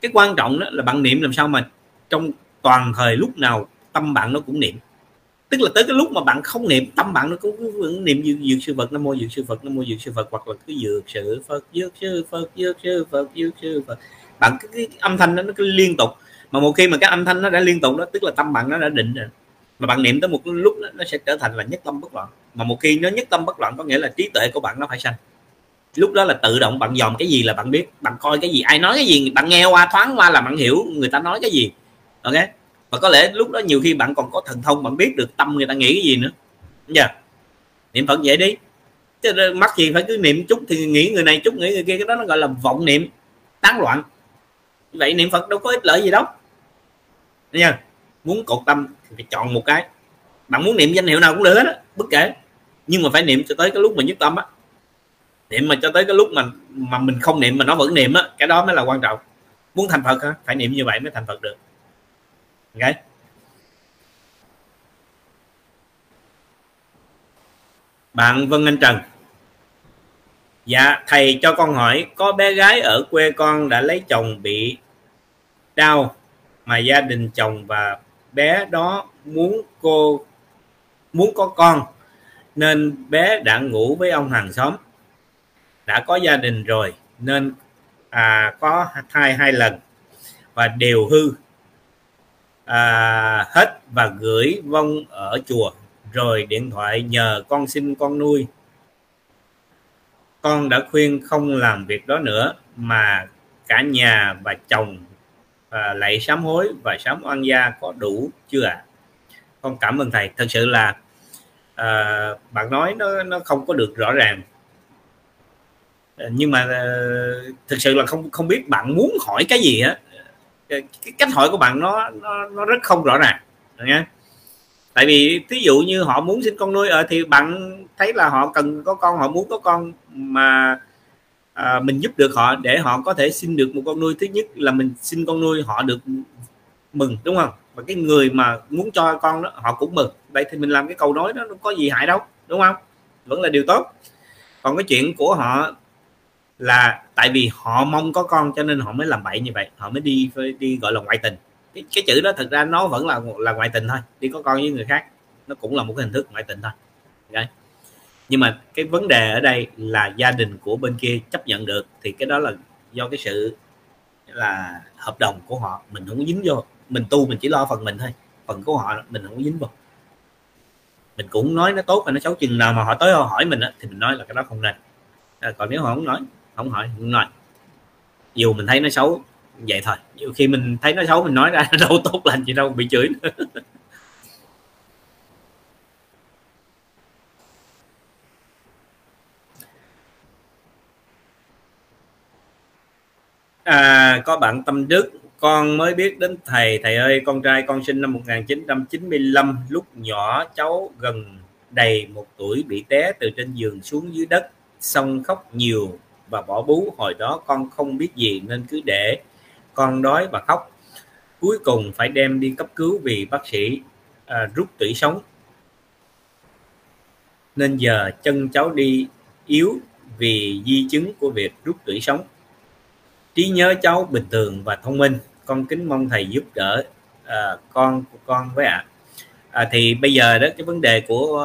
Cái quan trọng đó là bạn niệm làm sao mà trong toàn thời lúc nào tâm bạn nó cũng niệm. Tức là tới cái lúc mà bạn không niệm, tâm bạn nó cũng niệm Dược Sư Phật, Nam Mô Dược Sư Phật, Nam Mô Dược Sư Phật, hoặc là cứ Dược Sư Phật, Dược Sư Phật, Dược Sư Phật, Dược Sư Phật. Bạn cái âm thanh đó nó cứ liên tục. Mà một khi mà cái âm thanh nó đã liên tục đó, tức là tâm bạn nó đã định rồi. Mà bạn niệm tới một lúc đó, nó sẽ trở thành là nhất tâm bất loạn. Mà một khi nó nhất tâm bất loạn có nghĩa là trí tuệ của bạn nó phải sanh. Lúc đó là tự động bạn dòm cái gì là bạn biết, bạn coi cái gì, ai nói cái gì bạn nghe qua, thoáng qua là bạn hiểu người ta nói cái gì. Ok. Và có lẽ lúc đó nhiều khi bạn còn có thần thông, bạn biết được tâm người ta nghĩ cái gì nữa. Dạ. Niệm Phật vậy đi, chứ mắc gì phải cứ niệm chút thì nghĩ người này chút nghĩ người kia. Cái đó nó gọi là vọng niệm, tán loạn. Vậy niệm Phật đâu có ích lợi gì đâu. Nha. Muốn cột tâm thì chọn một cái, bạn muốn niệm danh hiệu nào cũng được hết, bất kể, nhưng mà phải niệm cho tới cái lúc mà nhất tâm á. Niệm mà cho tới cái lúc mà mình không niệm mà nó vẫn niệm á, cái đó mới là quan trọng. Muốn thành Phật á, phải niệm như vậy mới thành Phật được. Ok. Bạn Vân Anh Trần: dạ thầy cho con hỏi, có bé gái ở quê con đã lấy chồng bị đau mà gia đình chồng và bé đó muốn có con, nên bé đã ngủ với ông hàng xóm, đã có gia đình rồi nên có thai 2 lần và đều hư hết, và gửi vong ở chùa, rồi điện thoại nhờ con xin con nuôi. Con đã khuyên không làm việc đó nữa mà cả nhà và chồng lại sám hối và sám oan gia, có đủ chưa ạ? Con cảm ơn thầy. Thật sự là bạn nói nó không có được rõ ràng, nhưng mà thực sự là không biết bạn muốn hỏi cái gì á. Cái cách hỏi của bạn nó rất không rõ ràng nha. Tại vì thí dụ như họ muốn sinh con nuôi thì bạn thấy là họ cần có con, họ muốn có con mà mình giúp được họ để họ có thể xin được một con nuôi. Thứ nhất là mình xin con nuôi họ được mừng, đúng không? Và cái người mà muốn cho con đó họ cũng mừng. Vậy thì mình làm cái câu nói đó nó có gì hại đâu, đúng không? Vẫn là điều tốt. Còn cái chuyện của họ là tại vì họ mong có con cho nên họ mới làm bậy như vậy, họ mới đi gọi là ngoại tình. Cái chữ đó thật ra nó vẫn là ngoại tình thôi, đi có con với người khác nó cũng là một cái hình thức ngoại tình thôi. Okay. Nhưng mà cái vấn đề ở đây là gia đình của bên kia chấp nhận được thì cái đó là do cái sự là hợp đồng của họ, mình không dính vô. Mình tu mình chỉ lo phần mình thôi, phần của họ mình không dính vô. Mình cũng nói nó tốt và nó xấu, chừng nào mà họ tới họ hỏi mình đó, thì mình nói là cái đó không nên. Còn nếu họ không nói, không hỏi, không nói, dù mình thấy nó xấu vậy thôi, dù khi mình thấy nó xấu mình nói ra đâu tốt lành gì đâu, bị chửi nữa. Có bạn Tâm Đức: con mới biết đến thầy ơi, con trai con sinh năm 1995, lúc nhỏ cháu gần đầy 1 tuổi bị té từ trên giường xuống dưới đất, xong khóc nhiều và bỏ bú. Hồi đó con không biết gì nên cứ để con đói và khóc, cuối cùng phải đem đi cấp cứu vì bác sĩ rút tủy sống, nên giờ chân cháu đi yếu vì di chứng của việc rút tủy sống. Trí nhớ cháu bình thường và thông minh, con kính mong thầy giúp đỡ con của con với ạ. Thì bây giờ đó, cái vấn đề của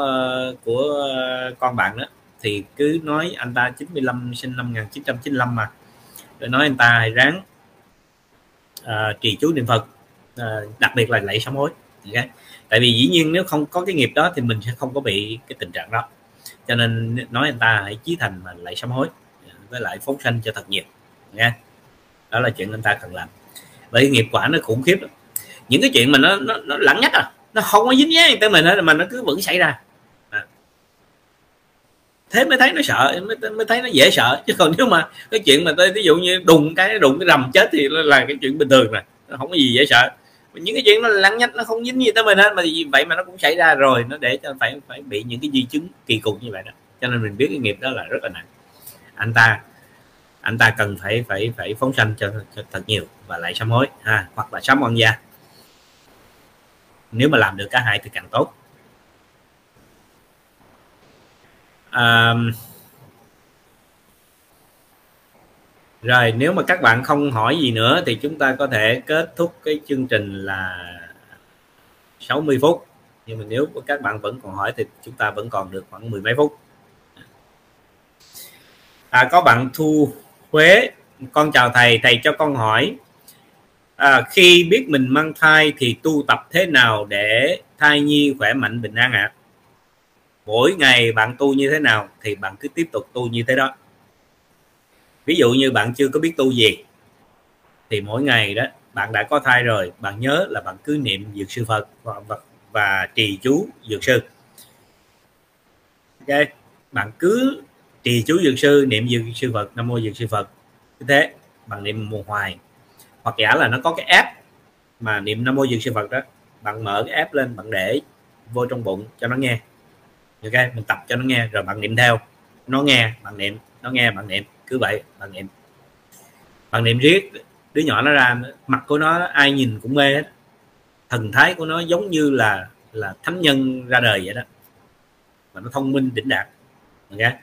con bạn đó thì cứ nói anh ta 95 sinh năm 1995 mà, để nói anh ta ráng trì chú niệm Phật, đặc biệt là lạy sám hối. Okay. Tại vì dĩ nhiên nếu không có cái nghiệp đó thì mình sẽ không có bị cái tình trạng đó, cho nên nói anh ta hãy chí thành mà lạy sám hối với lại phóng sanh cho thật nhiều nha. Đó là chuyện anh ta cần làm, bởi nghiệp quả nó khủng khiếp. Những cái chuyện mà nó lẳng nhách à, nó không có dính dáng tới mình hết mà nó cứ vẫn xảy ra à. Thế mới thấy nó sợ, mới thấy nó dễ sợ. Chứ còn nếu mà cái chuyện mà tôi ví dụ như đụng cái rầm chết thì là cái chuyện bình thường này, nó không có gì dễ sợ. Những cái chuyện nó lẳng nhách, nó không dính gì tới mình hết mà vậy mà nó cũng xảy ra rồi, nó để cho phải bị những cái di chứng kỳ cục như vậy đó. Cho nên mình biết cái nghiệp đó là rất là nặng. Anh ta cần phải phóng sanh cho thật nhiều và lại sám hối ha, hoặc là sám oan gia. Nếu mà làm được cả hai thì càng tốt. Rồi nếu mà các bạn không hỏi gì nữa thì chúng ta có thể kết thúc cái chương trình là 60 phút. Nhưng mà nếu các bạn vẫn còn hỏi thì chúng ta vẫn còn được khoảng 10 mấy phút. Có bạn Thu Huế, con chào thầy, thầy cho con hỏi khi biết mình mang thai thì tu tập thế nào để thai nhi khỏe mạnh bình an ạ? Mỗi ngày bạn tu như thế nào thì bạn cứ tiếp tục tu như thế đó. Ví dụ như bạn chưa có biết tu gì thì mỗi ngày đó, bạn đã có thai rồi, bạn nhớ là bạn cứ niệm Dược Sư Phật và trì chú Dược Sư. Ok, bạn cứ trì chú Dược Sư, niệm Dược Sư Phật, Nam Mô Dược Sư Phật, như thế bạn niệm một hoài. Hoặc giả là nó có cái app mà niệm Nam Mô Dược Sư Phật đó, bạn mở cái app lên, bạn để vô trong bụng cho nó nghe. Ok, mình tập cho nó nghe rồi bạn niệm theo, nó nghe bạn niệm, nó nghe bạn niệm, cứ vậy bạn niệm riết đứa nhỏ nó ra, mặt của nó ai nhìn cũng mê hết, thần thái của nó giống như là thánh nhân ra đời vậy đó, mà nó thông minh đỉnh đạt. Ok,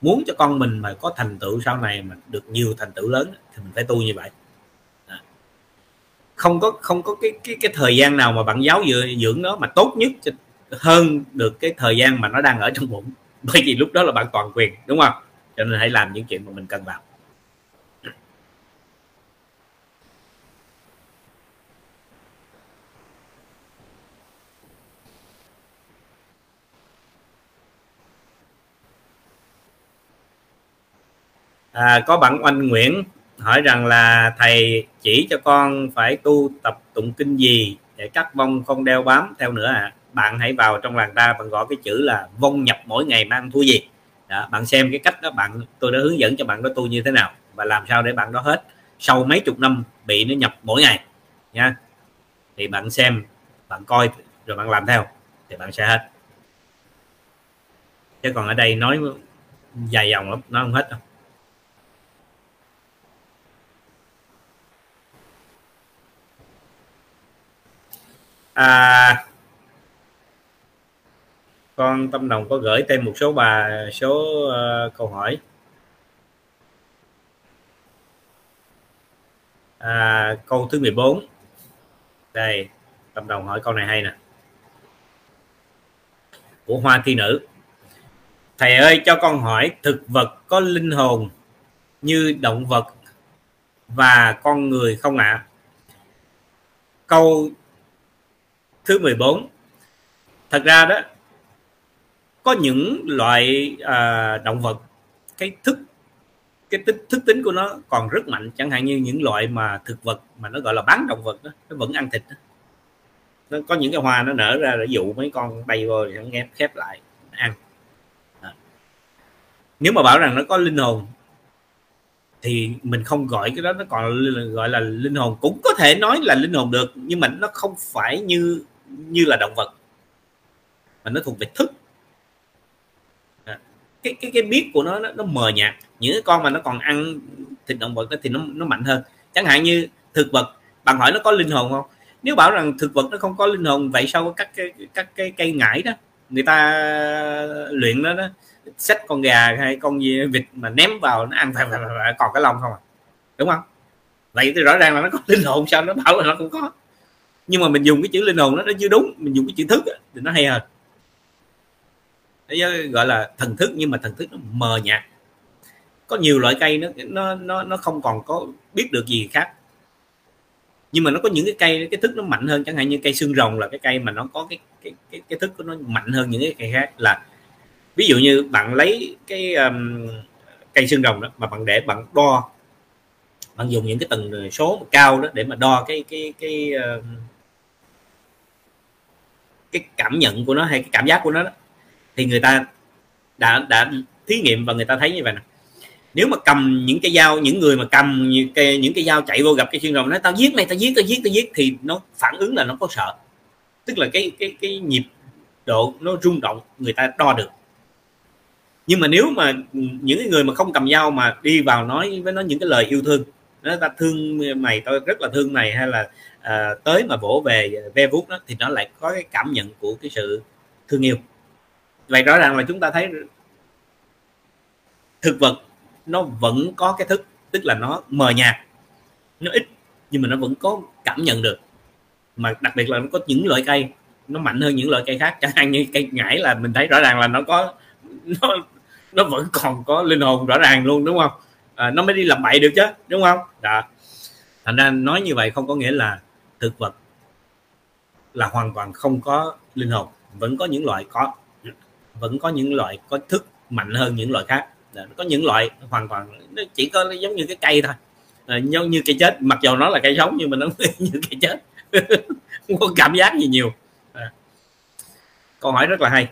muốn cho con mình mà có thành tựu sau này, mà được nhiều thành tựu lớn thì mình phải tu như vậy. Không có cái thời gian nào mà bạn giáo dưỡng nó mà tốt nhất hơn được cái thời gian mà nó đang ở trong bụng, bởi vì lúc đó là bạn toàn quyền, đúng không? Cho nên hãy làm những chuyện mà mình cần làm. Có bạn Oanh Nguyễn hỏi rằng là thầy chỉ cho con phải tu tập tụng kinh gì để các vong không đeo bám theo nữa ạ? Bạn hãy vào trong làng ta, bạn gọi cái chữ là vong nhập mỗi ngày mang thua gì. Đó, bạn xem cái cách đó, tôi đã hướng dẫn cho bạn đó tu như thế nào và làm sao để bạn đó hết sau mấy chục năm bị nó nhập mỗi ngày nha. Thì bạn xem, bạn coi rồi bạn làm theo thì bạn sẽ hết. Chứ còn ở đây nói dài dòng lắm, nó không hết đâu. Con Tâm Đồng có gửi thêm một số câu hỏi. Câu thứ 14 đây, Tâm Đồng hỏi câu này hay nè, của Hoa Thi Nữ. Thầy ơi cho con hỏi, thực vật có linh hồn như động vật và con người không ạ? Câu thứ 14, thật ra đó có những loại động vật cái thức tính của nó còn rất mạnh, chẳng hạn như những loại mà thực vật mà nó gọi là bán động vật đó, nó vẫn ăn thịt đó. Nó có những cái hoa nó nở ra để dụ mấy con bay vô thì nó khép lại nó ăn. Nếu mà bảo rằng nó có linh hồn thì mình không gọi cái đó, nó còn gọi là linh hồn, cũng có thể nói là linh hồn được, nhưng mà nó không phải như là động vật mà nó thuộc về thức. Cái biết của nó mờ nhạt. Những cái con mà nó còn ăn thịt động vật đó thì nó mạnh hơn. Chẳng hạn như thực vật, bạn hỏi nó có linh hồn không? Nếu bảo rằng thực vật nó không có linh hồn, vậy sao các cái cây ngải đó người ta luyện đó, xách con gà hay con vịt mà ném vào nó ăn phải còn cái lông không à, đúng không? Vậy thì rõ ràng là nó có linh hồn, sao nó bảo là nó không có? Nhưng mà mình dùng cái chữ linh hồn nó chưa đúng, mình dùng cái chữ thức thì nó hay hơn. thế giới gọi là thần thức, nhưng mà thần thức nó mờ nhạt. Có nhiều loại cây nó không còn có biết được gì khác, nhưng mà nó có những cái cây cái thức nó mạnh hơn, chẳng hạn như cây xương rồng là cái cây mà nó có cái thức của nó mạnh hơn những cái cây khác. Là ví dụ như bạn lấy cái cây xương rồng đó mà bạn để bạn đo, bạn dùng những cái tần số cao đó để mà đo cái cảm nhận của nó hay cái cảm giác của nó đó, thì người ta đã thí nghiệm và người ta thấy như vậy nè. Nếu mà cầm những cái dao, những người mà cầm những cái dao chạy vô gặp cái xương rồng nói tao giết mày, tao giết, thì nó phản ứng là nó có sợ, tức là cái nhịp độ nó rung động người ta đo được. Nhưng mà nếu mà những người mà không cầm dao mà đi vào nói với nó những cái lời yêu thương, nó ta thương mày, tao rất là thương mày, hay là tới mà vỗ về ve vuốt đó, thì nó lại có cái cảm nhận của cái sự thương yêu. Vậy rõ ràng là chúng ta thấy thực vật nó vẫn có cái thức, tức là nó mờ nhạt, nó ít, nhưng mà nó vẫn có cảm nhận được. Mà đặc biệt là nó có những loại cây nó mạnh hơn những loại cây khác, chẳng hạn như cây ngải là mình thấy rõ ràng là nó có nó vẫn còn có linh hồn rõ ràng luôn, đúng không? Nó mới đi làm bậy được chứ, đúng không? Đó. Thành ra nói như vậy không có nghĩa là thực vật là hoàn toàn không có linh hồn, vẫn có những loại có, vẫn có những loại có thức mạnh hơn những loại khác. Có những loại hoàn toàn nó chỉ có giống như cái cây thôi, giống như cây chết, mặc dù nó là cây sống nhưng mà nó như cây chết không có cảm giác gì nhiều. Câu hỏi rất là hay.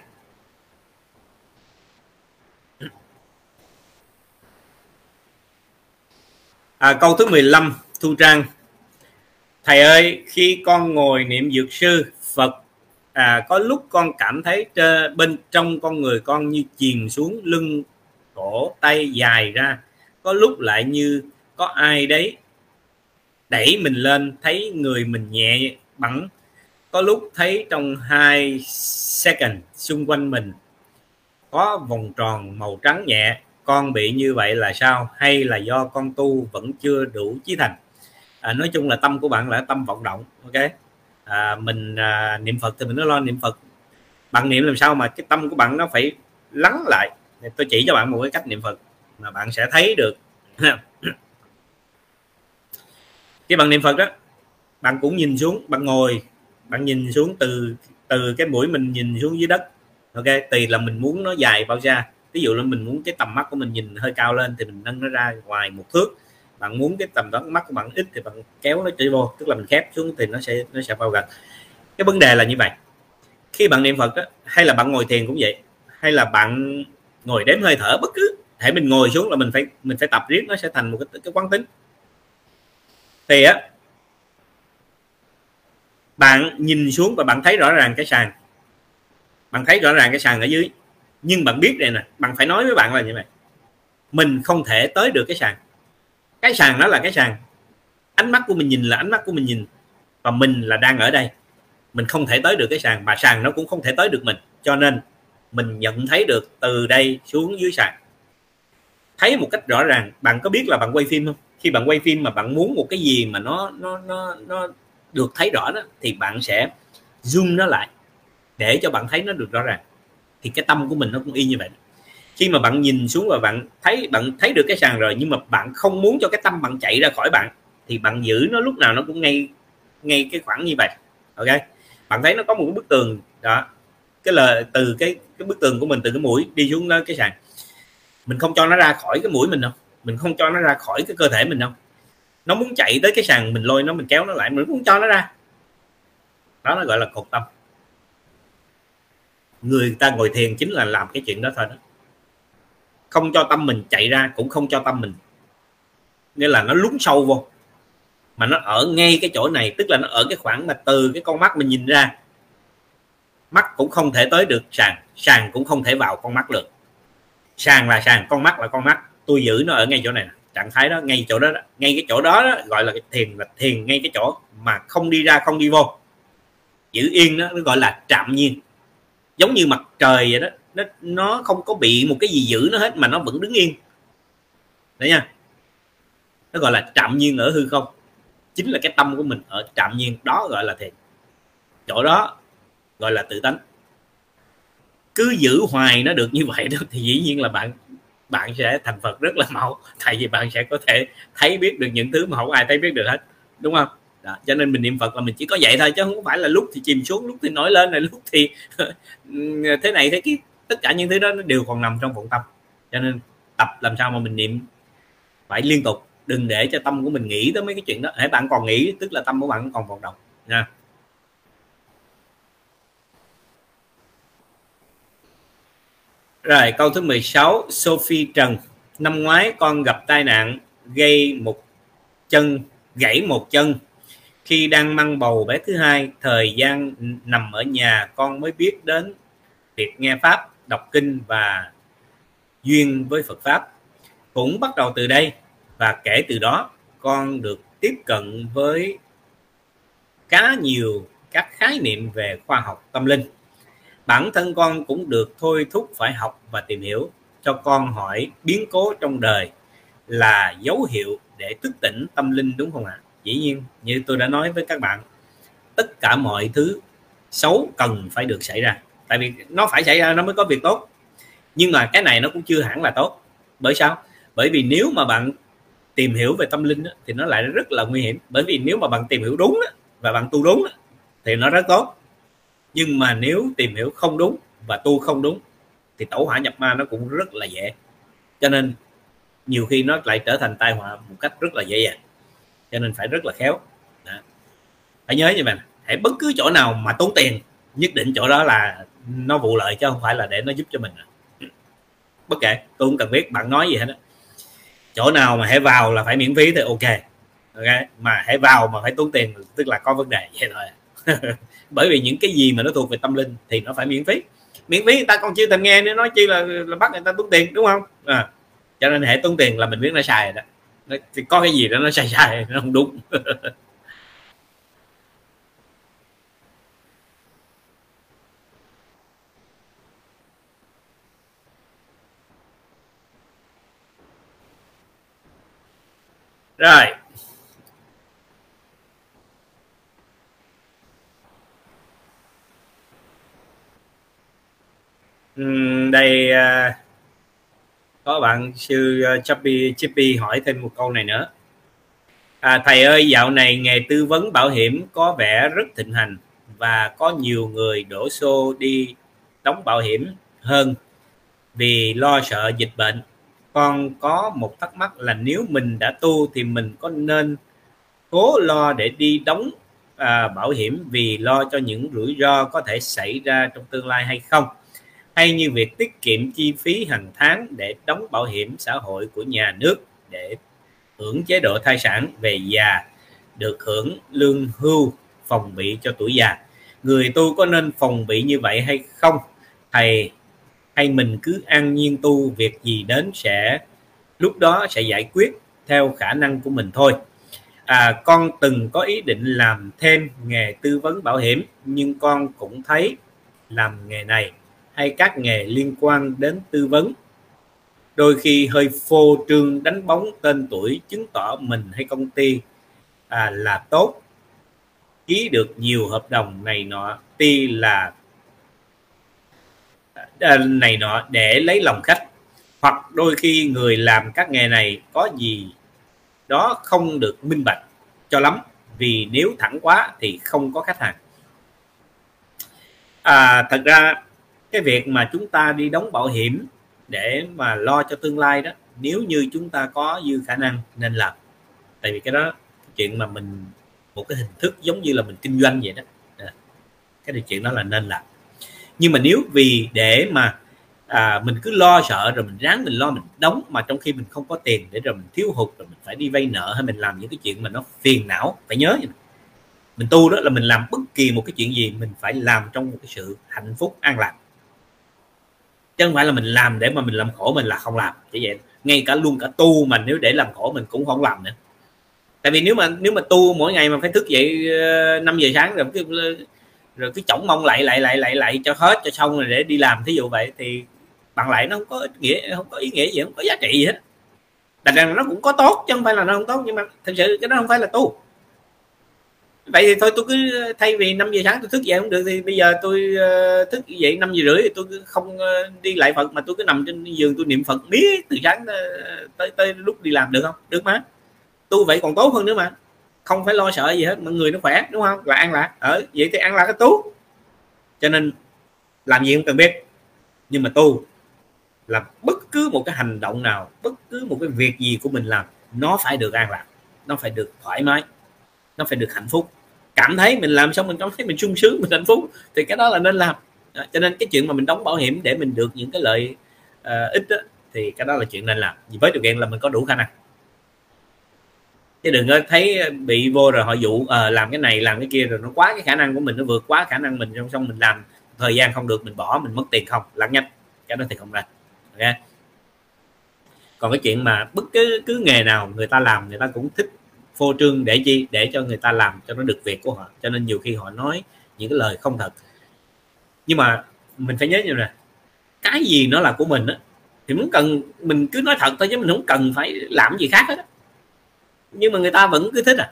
Câu thứ 15, Thu Trang: thầy ơi, khi con ngồi niệm Dược Sư Phật, có lúc con cảm thấy bên trong con người con như chìm xuống, lưng cổ tay dài ra, có lúc lại như có ai đấy đẩy mình lên, thấy người mình nhẹ bẫng, có lúc thấy trong 2 second xung quanh mình có vòng tròn màu trắng nhẹ. Con bị như vậy là sao, hay là do con tu vẫn chưa đủ chí thành? Nói chung là tâm của bạn là tâm vọng động. Ok, mình niệm Phật thì mình nó lo niệm Phật, bạn niệm làm sao mà cái tâm của bạn nó phải lắng lại. Tôi chỉ cho bạn một cái cách niệm Phật mà bạn sẽ thấy được. Khi bạn niệm Phật đó, bạn cũng nhìn xuống, bạn ngồi, bạn nhìn xuống từ cái mũi mình nhìn xuống dưới đất. Ok, tùy là mình muốn nó dài bao xa. Ví dụ là mình muốn cái tầm mắt của mình nhìn hơi cao lên thì mình nâng nó ra ngoài 1 thước. Bạn muốn cái tầm đó mắt của bạn ít thì bạn kéo nó trở vô, tức là mình khép xuống thì nó sẽ bao gần. Cái vấn đề là như vậy. Khi bạn niệm Phật đó, hay là bạn ngồi thiền cũng vậy, hay là bạn ngồi đếm hơi thở, bất cứ thể mình ngồi xuống là mình phải tập riết, nó sẽ thành một cái quán tính. Thì á, bạn nhìn xuống và bạn thấy rõ ràng cái sàn, bạn thấy rõ ràng cái sàn ở dưới, nhưng bạn biết đây nè, bạn phải nói với bạn là như vậy, mình không thể tới được cái sàn. Cái sàn đó là cái sàn, ánh mắt của mình nhìn là ánh mắt của mình nhìn, và mình là đang ở đây, mình không thể tới được cái sàn, mà sàn nó cũng không thể tới được mình. Cho nên mình nhận thấy được từ đây xuống dưới sàn, thấy một cách rõ ràng. Bạn có biết là bạn quay phim không? Khi bạn quay phim mà bạn muốn một cái gì mà nó được thấy rõ đó, thì bạn sẽ zoom nó lại để cho bạn thấy nó được rõ ràng. Thì cái tâm của mình nó cũng y như vậy. Khi mà bạn nhìn xuống và bạn thấy được cái sàn rồi, nhưng mà bạn không muốn cho cái tâm bạn chạy ra khỏi bạn, thì bạn giữ nó lúc nào nó cũng ngay cái khoảng như vậy. Ok, bạn thấy nó có một cái bức tường đó, cái là từ cái bức tường của mình, từ cái mũi đi xuống đó, cái sàn, mình không cho nó ra khỏi cái mũi mình đâu, mình không cho nó ra khỏi cái cơ thể mình đâu. Nó muốn chạy tới cái sàn, mình lôi nó, mình kéo nó lại, mình không cho nó ra. Đó nó gọi là cột tâm. Người ta ngồi thiền chính là làm cái chuyện đó thôi đó. Không cho tâm mình chạy ra, cũng không cho tâm mình, nghĩa là nó lún sâu vô, mà nó ở ngay cái chỗ này, tức là nó ở cái khoảng mà từ cái con mắt mình nhìn ra, mắt cũng không thể tới được sàn, sàn cũng không thể vào con mắt được. Sàn là sàn, con mắt là con mắt. Tôi giữ nó ở ngay chỗ này, trạng thái đó, ngay chỗ đó, ngay cái chỗ đó, gọi là thiền, là thiền ngay cái chỗ mà không đi ra không đi vô, giữ yên đó, nó gọi là trạm nhiên. Giống như mặt trời vậy đó, nó không có bị một cái gì giữ nó hết mà nó vẫn đứng yên đấy nha. Nó gọi là trạm nhiên ở hư không, chính là cái tâm của mình ở trạm nhiên đó, gọi là thiền. Chỗ đó gọi là tự tánh. cứ giữ hoài nó được như vậy đó, thì dĩ nhiên là bạn sẽ thành Phật rất là mau, tại vì bạn sẽ có thể thấy biết được những thứ mà không ai thấy biết được hết, đúng không? Đó, cho nên mình niệm Phật là mình chỉ có vậy thôi, chứ không phải là lúc thì chìm xuống, lúc thì nổi lên, này lúc thì thế này thế kia, tất cả những thứ đó nó đều còn nằm trong vọng tâm. Cho nên tập làm sao mà mình niệm phải liên tục, đừng để cho tâm của mình nghĩ tới mấy cái chuyện đó. Hễ bạn còn nghĩ tức là tâm của bạn còn vận động nha. Rồi câu thứ 16, Sophie Trần: năm ngoái con gặp tai nạn gây gãy một chân. Khi đang mang bầu bé thứ hai, thời gian nằm ở nhà con mới biết đến việc nghe pháp, đọc kinh và duyên với Phật pháp. Cũng bắt đầu từ đây và kể từ đó con được tiếp cận với các khái niệm về khoa học tâm linh. Bản thân con cũng được thôi thúc phải học và tìm hiểu. Cho con hỏi, biến cố trong đời là dấu hiệu để thức tỉnh tâm linh đúng không ạ? Dĩ nhiên, như tôi đã nói với các bạn, tất cả mọi thứ xấu cần phải được xảy ra. Tại vì nó phải xảy ra nó mới có việc tốt. Nhưng mà cái này nó cũng chưa hẳn là tốt. Bởi sao? Bởi vì nếu mà bạn tìm hiểu về tâm linh thì nó lại rất là nguy hiểm. Bởi vì nếu mà bạn tìm hiểu đúng và bạn tu đúng thì nó rất tốt. Nhưng mà nếu tìm hiểu không đúng và tu không đúng thì tẩu hỏa nhập ma nó cũng rất là dễ. Cho nên nhiều khi nó lại trở thành tai họa một cách rất là dễ dàng. Cho nên phải rất là khéo. Đó. Phải nhớ như vậy, hãy bất cứ chỗ nào mà tốn tiền, nhất định chỗ đó là nó vụ lợi, chứ không phải là để nó giúp cho mình. Bất kể, tôi không cần biết bạn nói gì hết đó. Chỗ nào mà hãy vào là phải miễn phí thì ok. Mà hãy vào mà phải tốn tiền tức là có vấn đề vậy thôi. Bởi vì những cái gì mà nó thuộc về tâm linh thì nó phải miễn phí. Miễn phí người ta còn chưa từng nghe nữa, nói chi là bắt người ta tốn tiền, đúng không? Cho nên hãy tốn tiền là mình biết nó xài rồi đó. Thì có cái gì đó nó sai, nó không đúng. Rồi. Đây có bạn sư Chippy hỏi thêm một câu này nữa. Thầy ơi, dạo này nghề tư vấn bảo hiểm có vẻ rất thịnh hành và có nhiều người đổ xô đi đóng bảo hiểm hơn vì lo sợ dịch bệnh. Con có một thắc mắc là nếu mình đã tu thì mình có nên cố lo để đi đóng bảo hiểm vì lo cho những rủi ro có thể xảy ra trong tương lai hay không? Hay như việc tiết kiệm chi phí hàng tháng để đóng bảo hiểm xã hội của nhà nước để hưởng chế độ thai sản, về già được hưởng lương hưu, phòng bị cho tuổi già. Người tu có nên phòng bị như vậy hay không thầy? Hay mình cứ an nhiên tu, việc gì đến lúc đó sẽ giải quyết theo khả năng của mình thôi. Con từng có ý định làm thêm nghề tư vấn bảo hiểm, nhưng con cũng thấy làm nghề này hay các nghề liên quan đến tư vấn đôi khi hơi phô trương, đánh bóng tên tuổi, chứng tỏ mình hay công ty là tốt, ký được nhiều hợp đồng này nọ, để lấy lòng khách. Hoặc đôi khi người làm các nghề này có gì đó không được minh bạch cho lắm, vì nếu thẳng quá thì không có khách hàng. Thật ra cái việc mà chúng ta đi đóng bảo hiểm để mà lo cho tương lai đó, nếu như chúng ta có dư khả năng nên làm. Tại vì cái đó chuyện mà mình một cái hình thức giống như là mình kinh doanh vậy đó, cái chuyện đó là nên làm. Nhưng mà nếu vì để mà mình cứ lo sợ rồi mình ráng mình lo, mình đóng mà trong khi mình không có tiền, để rồi mình thiếu hụt, rồi mình phải đi vay nợ, hay mình làm những cái chuyện mà nó phiền não. Phải nhớ vậy, mình tu đó là mình làm bất kỳ một cái chuyện gì mình phải làm trong một cái sự hạnh phúc an lạc, chứ không phải là mình làm để mà mình làm khổ mình là không làm. Chỉ vậy, ngay cả luôn cả tu mà nếu để làm khổ mình cũng không làm nữa. Tại vì nếu mà tu mỗi ngày mà phải thức dậy 5 giờ sáng rồi cứ chổng mông lại cho hết cho xong rồi để đi làm, thí dụ vậy, thì bằng lại nó không có ý nghĩa gì, không có giá trị gì hết. Thành ra nó cũng có tốt chứ không phải là nó không tốt, nhưng mà thực sự cái đó không phải là tu. Vậy thì thôi tôi cứ thay vì 5 giờ sáng tôi thức dậy không được thì bây giờ tôi thức dậy 5 giờ rưỡi thì tôi cứ không đi lại Phật mà tôi cứ nằm trên giường tôi niệm Phật biết từ sáng tới lúc đi làm được không? Được mà. Tu vậy còn tốt hơn nữa mà. Không phải lo sợ gì hết, mọi người nó khỏe đúng không? Là ăn lạc. Ở vậy thì ăn lạc cái tú. Cho nên làm gì cũng cần biết. Nhưng mà tu là bất cứ một cái hành động nào, bất cứ một cái việc gì của mình làm nó phải được an lạc, nó phải được thoải mái, nó phải được hạnh phúc. Cảm thấy mình làm xong mình cảm thấy mình sung sướng, mình hạnh phúc thì cái đó là nên làm. Cho nên cái chuyện mà mình đóng bảo hiểm để mình được những cái lợi ích đó, thì cái đó là chuyện nên làm, với điều kiện là mình có đủ khả năng. Chứ đừng có thấy bị vô rồi họ dụ làm cái này làm cái kia rồi nó quá cái khả năng của mình, nó vượt quá khả năng mình, xong mình làm thời gian không được mình bỏ, mình mất tiền không lãng nhanh, cái đó thì không ra. Okay. Còn cái chuyện mà bất cứ nghề nào người ta làm người ta cũng thích phô trương để chi, để cho người ta làm cho nó được việc của họ, cho nên nhiều khi họ nói những cái lời không thật. Nhưng mà mình phải nhớ như này, cái gì nó là của mình á thì mình cần mình cứ nói thật thôi chứ mình không cần phải làm gì khác hết á. Nhưng mà người ta vẫn cứ thích à,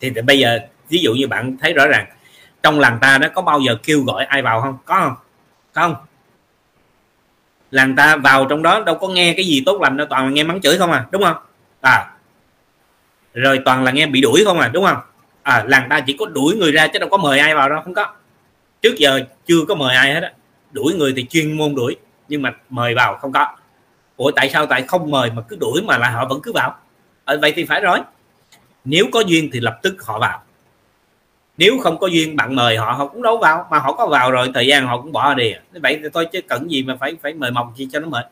thì bây giờ ví dụ như bạn thấy rõ ràng trong làng ta đó có bao giờ kêu gọi ai vào không? Có không? Không. Làng ta vào trong đó đâu có nghe cái gì tốt lành đâu, toàn là nghe mắng chửi không à, đúng không? À, rồi toàn là nghe bị đuổi không à, đúng không? À, làng ta chỉ có đuổi người ra chứ đâu có mời ai vào đâu, không có. Trước giờ chưa có mời ai hết á. Đuổi người thì chuyên môn đuổi, nhưng mà mời vào không có. Ủa tại sao tại không mời mà cứ đuổi mà là họ vẫn cứ vào? À, vậy thì phải rồi. Nếu có duyên thì lập tức họ vào. Nếu không có duyên bạn mời họ, họ cũng đâu vào, mà họ có vào rồi thời gian họ cũng bỏ đi. Vậy thì thôi chứ cần gì mà phải mời mọc chi cho nó mệt.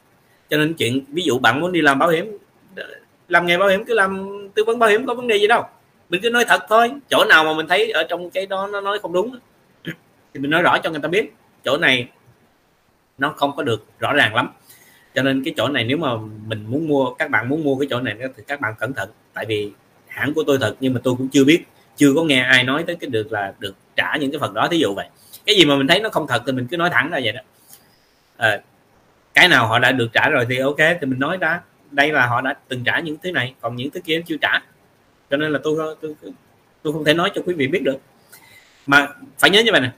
Cho nên chuyện ví dụ bạn muốn đi làm bảo hiểm, làm nghề bảo hiểm cứ làm tư vấn bảo hiểm, có vấn đề gì đâu. Mình cứ nói thật thôi, chỗ nào mà mình thấy ở trong cái đó nó nói không đúng thì mình nói rõ cho người ta biết, chỗ này nó không có được rõ ràng lắm. Cho nên cái chỗ này nếu mà mình muốn mua, các bạn muốn mua cái chỗ này thì các bạn cẩn thận, tại vì hãng của tôi thật nhưng mà tôi cũng chưa biết, chưa có nghe ai nói tới cái được là được trả những cái phần đó. Thí dụ vậy, cái gì mà mình thấy nó không thật thì mình cứ nói thẳng ra vậy đó. Cái nào họ đã được trả rồi thì ok thì mình nói ra đây là họ đã từng trả những thứ này, còn những thứ kia chưa trả, cho nên là tôi không thể nói cho quý vị biết được. Mà phải nhớ như vậy nè,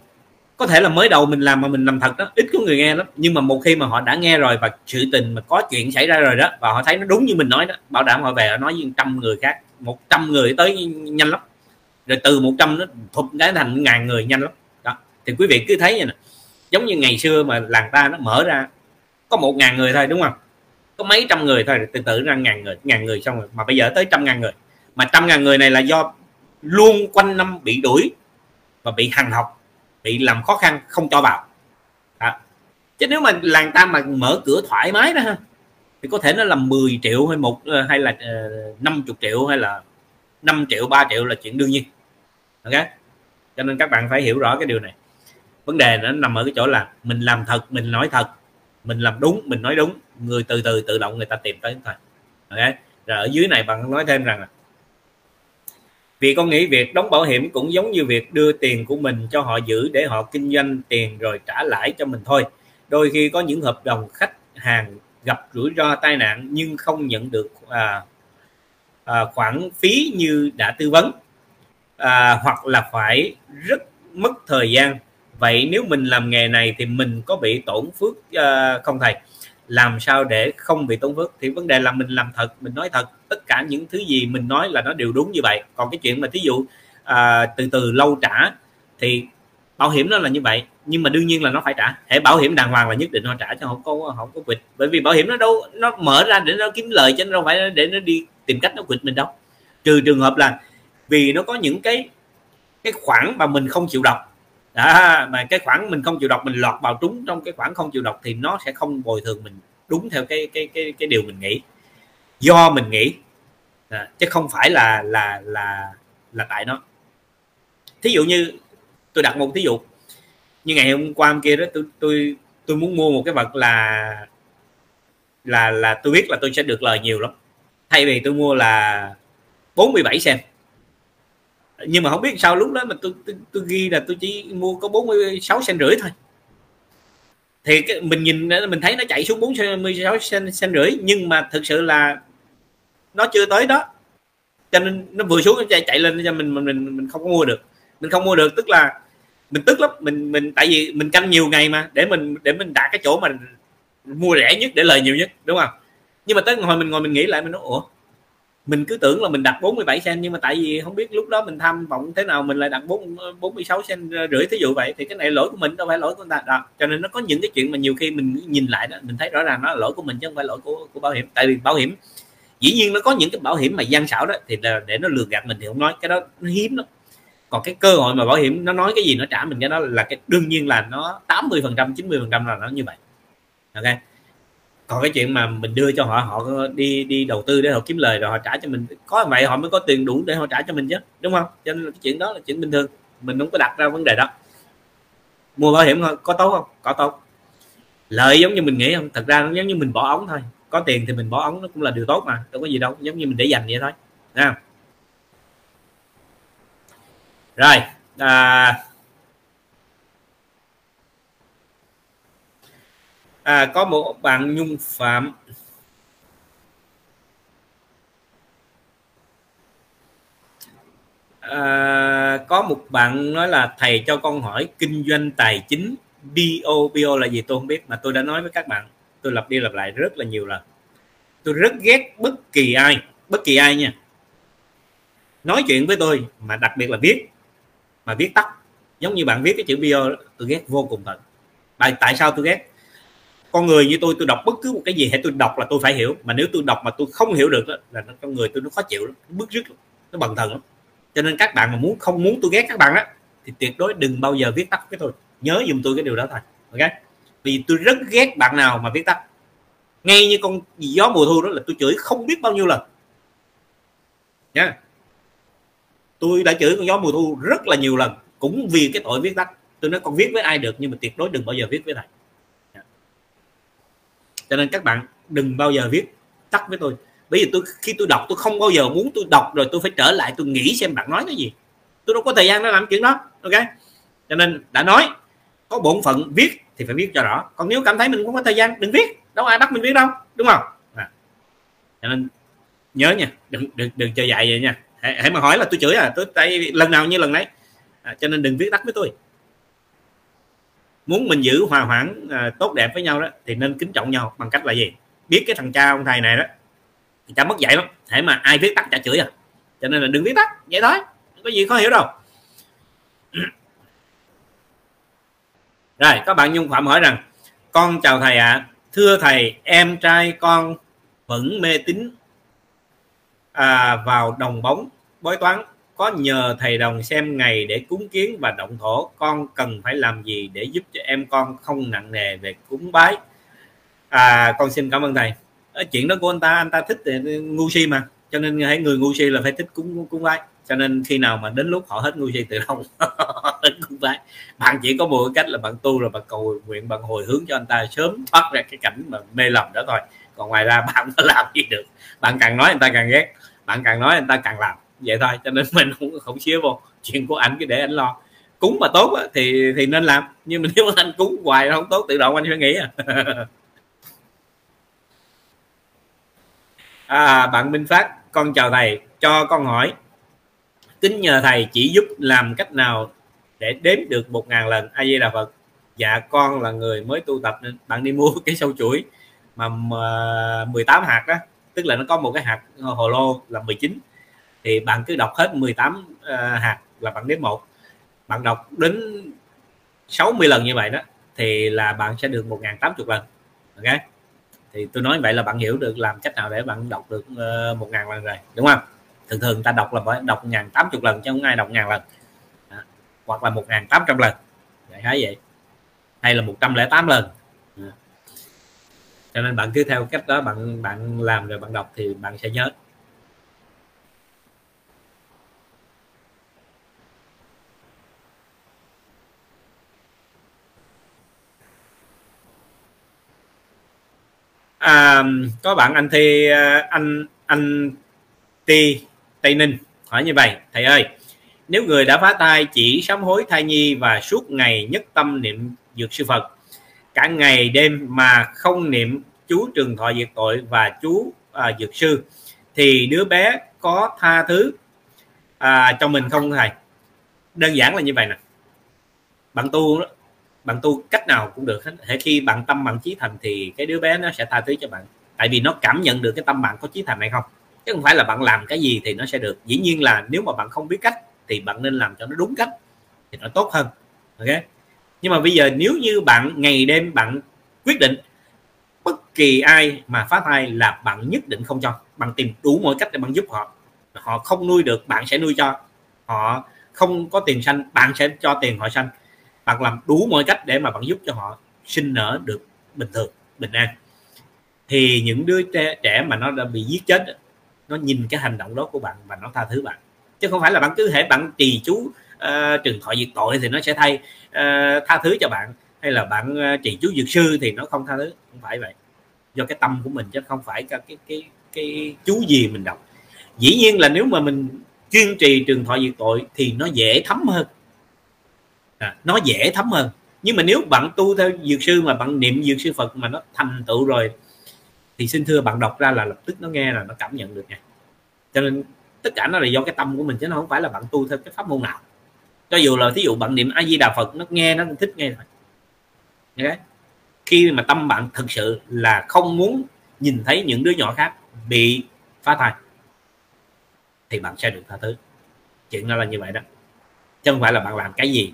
có thể là mới đầu mình làm mà mình làm thật đó, ít có người nghe lắm, nhưng mà một khi mà họ đã nghe rồi và sự tình mà có chuyện xảy ra rồi đó và họ thấy nó đúng như mình nói đó, bảo đảm họ về họ nói với 100 người khác, 100 người tới nhanh lắm, rồi từ 100 nó thụp cái thành 1000 người nhanh lắm đó. Thì quý vị cứ thấy vậy nè, giống như ngày xưa mà làng ta nó mở ra có 1000 người thôi, đúng không? Có mấy trăm người thôi, từ từ ra 1000 người xong rồi mà bây giờ tới 100.000 người. Mà 100.000 người này là do luôn quanh năm bị đuổi và bị hàng học, bị làm khó khăn không cho vào đó. Chứ nếu mà làng ta mà mở cửa thoải mái đó ha, thì có thể nó là 10 triệu hay một hay là 50 triệu hay là 5 triệu 3 triệu là chuyện đương nhiên. Okay. Cho nên các bạn phải hiểu rõ cái điều này. Vấn đề nó nằm ở cái chỗ là mình làm thật, mình nói thật, mình làm đúng, mình nói đúng, người từ tự động người ta tìm tới thôi. Okay. Rồi ở dưới này bạn nói thêm rằng là vì con nghĩ việc đóng bảo hiểm cũng giống như việc đưa tiền của mình cho họ giữ để họ kinh doanh tiền rồi trả lãi cho mình thôi. Đôi khi có những hợp đồng khách hàng gặp rủi ro tai nạn nhưng không nhận được khoản phí như đã tư vấn, hoặc là phải rất mất thời gian. Vậy nếu mình làm nghề này thì mình có bị tổn phước không thầy? Làm sao để không bị tổn phước? Thì vấn đề là mình làm thật, mình nói thật, tất cả những thứ gì mình nói là nó đều đúng như vậy. Còn cái chuyện mà thí dụ từ lâu trả thì bảo hiểm nó là như vậy, nhưng mà đương nhiên là nó phải trả. Hễ bảo hiểm đàng hoàng là nhất định nó trả, chứ không có quỵt, bởi vì bảo hiểm nó đâu, nó mở ra để nó kiếm lời chứ nó không phải để nó đi tìm cách nó quỵt mình đâu. Trừ trường hợp là vì nó có những cái khoản mà mình không chịu đọc đó, mà cái khoản mình không chịu đọc mình lọt vào trúng trong cái khoản không chịu đọc thì nó sẽ không bồi thường mình đúng theo cái điều mình nghĩ, do mình nghĩ à, chứ không phải là tại nó. Thí dụ như tôi đặt một thí dụ như ngày hôm qua hôm kia đó, tôi muốn mua một cái vật là tôi biết là tôi sẽ được lời nhiều lắm, thay vì tôi mua là 47 sen, nhưng mà không biết sao lúc đó mà tôi ghi là tôi chỉ mua có 46 sen rưỡi thôi, thì cái, mình nhìn mình thấy nó chạy xuống 46 sen rưỡi, nhưng mà thực sự là nó chưa tới đó, cho nên nó vừa xuống nó chạy lên cho mình không có mua được. mình không mua được tức là mình tức lắm, mình tại vì mình canh nhiều ngày mà để mình đạt cái chỗ mình mua rẻ nhất để lời nhiều nhất, đúng không? Nhưng mà tới hồi mình ngồi mình nghĩ lại mình nói ủa, mình cứ tưởng là mình đặt 47 sen nhưng mà tại vì không biết lúc đó mình tham vọng thế nào mình lại đặt 46 sen rưỡi thí dụ vậy, thì cái này lỗi của mình đâu phải lỗi của người ta đó. Cho nên nó có những cái chuyện mà nhiều khi mình nhìn lại đó mình thấy rõ ràng nó là lỗi của mình chứ không phải lỗi của bảo hiểm. Tại vì bảo hiểm dĩ nhiên nó có những cái bảo hiểm mà gian xảo đó thì là để nó lừa gạt mình thì không nói, cái đó nó hiếm lắm. Còn cái cơ hội mà bảo hiểm nó nói cái gì nó trả mình cái đó là cái đương nhiên là nó 80% 90% là nó như vậy, ok. Còn cái chuyện mà mình đưa cho họ, họ đi đầu tư để họ kiếm lời rồi họ trả cho mình, có vậy họ mới có tiền đủ để họ trả cho mình chứ, đúng không? Cho nên là cái chuyện đó là chuyện bình thường, mình không có đặt ra vấn đề đó. Mua bảo hiểm có tốt không? Có tốt, lợi giống như mình nghĩ không? Thật ra nó giống như mình bỏ ống thôi, có tiền thì mình bỏ ống nó cũng là điều tốt mà, đâu có gì đâu, giống như mình để dành vậy thôi nha. Rồi có một bạn Nhung Phạm có một bạn nói là thầy cho con hỏi kinh doanh tài chính BO là gì tôi không biết, mà tôi đã nói với các bạn, tôi lặp đi lặp lại rất là nhiều lần, tôi rất ghét bất kỳ ai nha nói chuyện với tôi mà đặc biệt là viết tắt giống như bạn viết cái chữ BO đó, tôi ghét vô cùng tận. Tại sao tôi ghét? Con người như tôi đọc bất cứ một cái gì hay tôi đọc là tôi phải hiểu, mà nếu tôi đọc mà tôi không hiểu được đó, là con người tôi nó khó chịu lắm, nó bứt rứt lắm, nó bần thần lắm. Cho nên các bạn mà không muốn tôi ghét các bạn á thì tuyệt đối đừng bao giờ viết tắt với tôi, nhớ giùm tôi cái điều đó thôi, ok? Vì tôi rất ghét bạn nào mà viết tắt, ngay như con gió mùa thu đó là tôi chửi không biết bao nhiêu lần nha. Tôi đã chửi con gió mùa thu rất là nhiều lần cũng vì cái tội viết tắt. Tôi nói con viết với ai được nhưng mà tuyệt đối đừng bao giờ viết với thầy. Cho nên các bạn đừng bao giờ viết tắt với tôi, bởi vì khi tôi đọc tôi không bao giờ muốn, tôi đọc rồi tôi phải trở lại tôi nghĩ xem bạn nói cái gì, tôi đâu có thời gian để làm chuyện đó, ok? Cho nên đã nói có bổn phận viết thì phải viết cho rõ, còn nếu cảm thấy mình không có thời gian đừng viết, đâu ai bắt mình viết đâu, đúng không? Cho nên nhớ nha, đừng chơi dạy vậy nha. Hãy mà hỏi là tôi chửi tôi tại lần nào như lần đấy, cho nên đừng viết tắt với tôi. Muốn mình giữ hòa hoãn tốt đẹp với nhau đó thì nên kính trọng nhau bằng cách là gì? Biết cái thằng cha ông thầy này đó, thằng cha mất dạy lắm, hãy mà ai viết tắt chả chửi à, cho nên là đừng viết tắt vậy thôi, có gì khó hiểu đâu. Rồi các bạn Nhung Phạm hỏi rằng con chào thầy ạ, thưa thầy em trai con vẫn mê tín vào đồng bóng bói toán, có nhờ thầy đồng xem ngày để cúng kiến và động thổ, con cần phải làm gì để giúp cho em con không nặng nề về cúng bái? Con xin cảm ơn thầy. Chuyện đó của anh ta thích ngu si mà, cho nên người ngu si là phải thích cúng bái, cho nên khi nào mà đến lúc họ hết ngu si tự động đến cúng bái. Bạn chỉ có một cách là bạn tu rồi bạn cầu nguyện, bạn hồi hướng cho anh ta sớm thoát ra cái cảnh mà mê lầm đó thôi, còn ngoài ra bạn có làm gì được. Bạn càng nói anh ta càng ghét, bạn càng nói anh ta càng làm vậy thôi, cho nên mình không xía vô chuyện của ảnh, cứ để ảnh lo. Cúng mà tốt á, thì nên làm, nhưng mà nếu anh cúng hoài không tốt tự động anh phải nghĩ. Bạn Minh Phát, con chào thầy, cho con hỏi kính nhờ thầy chỉ giúp làm cách nào để đếm được 1000 lần A Di Đà Phật. Dạ con là người mới tu tập nên bạn đi mua cái sâu chuỗi mà 18 hạt đó, tức là nó có một cái hạt hồ lô là 19, thì bạn cứ đọc hết 18 hạt là bạn đếm 1, bạn đọc đến 60 lần như vậy đó thì là bạn sẽ được 1080 lần, ok? Thì tôi nói vậy là bạn hiểu được làm cách nào để bạn đọc được 1000 lần rồi, đúng không? Thường ta đọc là phải đọc 1080 lần chứ không ai đọc 1000 lần đó. Hoặc là 1800 lần vậy, hay là 108 lần đó. Cho nên bạn cứ theo cách đó bạn làm rồi bạn đọc thì bạn sẽ nhớ. Có bạn anh Thi anh Ti Tây Ninh hỏi như vậy: thầy ơi, nếu người đã phá thai chỉ sám hối thai nhi và suốt ngày nhất tâm niệm Dược Sư Phật cả ngày đêm mà không niệm chú Trường Thọ Diệt Tội và chú Dược Sư thì đứa bé có tha thứ cho mình không thầy? Đơn giản là như vậy nè. Bạn tu đó, bạn tu cách nào cũng được hết. Hễ khi bạn tâm bạn chí thành thì cái đứa bé nó sẽ tha thứ cho bạn. Tại vì nó cảm nhận được cái tâm bạn có chí thành hay không. Chứ không phải là bạn làm cái gì thì nó sẽ được. Dĩ nhiên là nếu mà bạn không biết cách thì bạn nên làm cho nó đúng cách thì nó tốt hơn. Ok. Nhưng mà bây giờ nếu như bạn ngày đêm bạn quyết định bất kỳ ai mà phá thai là bạn nhất định không cho, bạn tìm đủ mọi cách để bạn giúp họ. Họ không nuôi được bạn sẽ nuôi cho. Họ không có tiền sanh bạn sẽ cho tiền họ sanh. Bạn làm đủ mọi cách để mà bạn giúp cho họ sinh nở được bình thường, bình an. Thì những đứa trẻ mà nó đã bị giết chết, nó nhìn cái hành động đó của bạn và nó tha thứ bạn. Chứ không phải là bạn cứ hễ bạn trì chú trừng thọ diệt tội thì nó sẽ thay tha thứ cho bạn, hay là bạn trì chú dược sư thì nó không tha thứ. Không phải vậy, do cái tâm của mình chứ không phải cái chú gì mình đọc. Dĩ nhiên là nếu mà mình kiên trì trừng thọ diệt tội thì nó dễ thấm hơn, nó dễ thấm hơn. Nhưng mà nếu bạn tu theo dược sư mà bạn niệm dược sư Phật mà nó thành tựu rồi thì xin thưa bạn đọc ra là lập tức nó nghe là nó cảm nhận được nha. Cho nên tất cả nó là do cái tâm của mình chứ nó không phải là bạn tu theo cái pháp môn nào. Cho dù là thí dụ bạn niệm A Di Đà Phật, nó nghe nó thích nghe thôi. Okay. Khi mà tâm bạn thực sự là không muốn nhìn thấy những đứa nhỏ khác bị phá thai thì bạn sẽ được tha thứ. Chuyện đó là như vậy đó, chứ không phải là bạn làm cái gì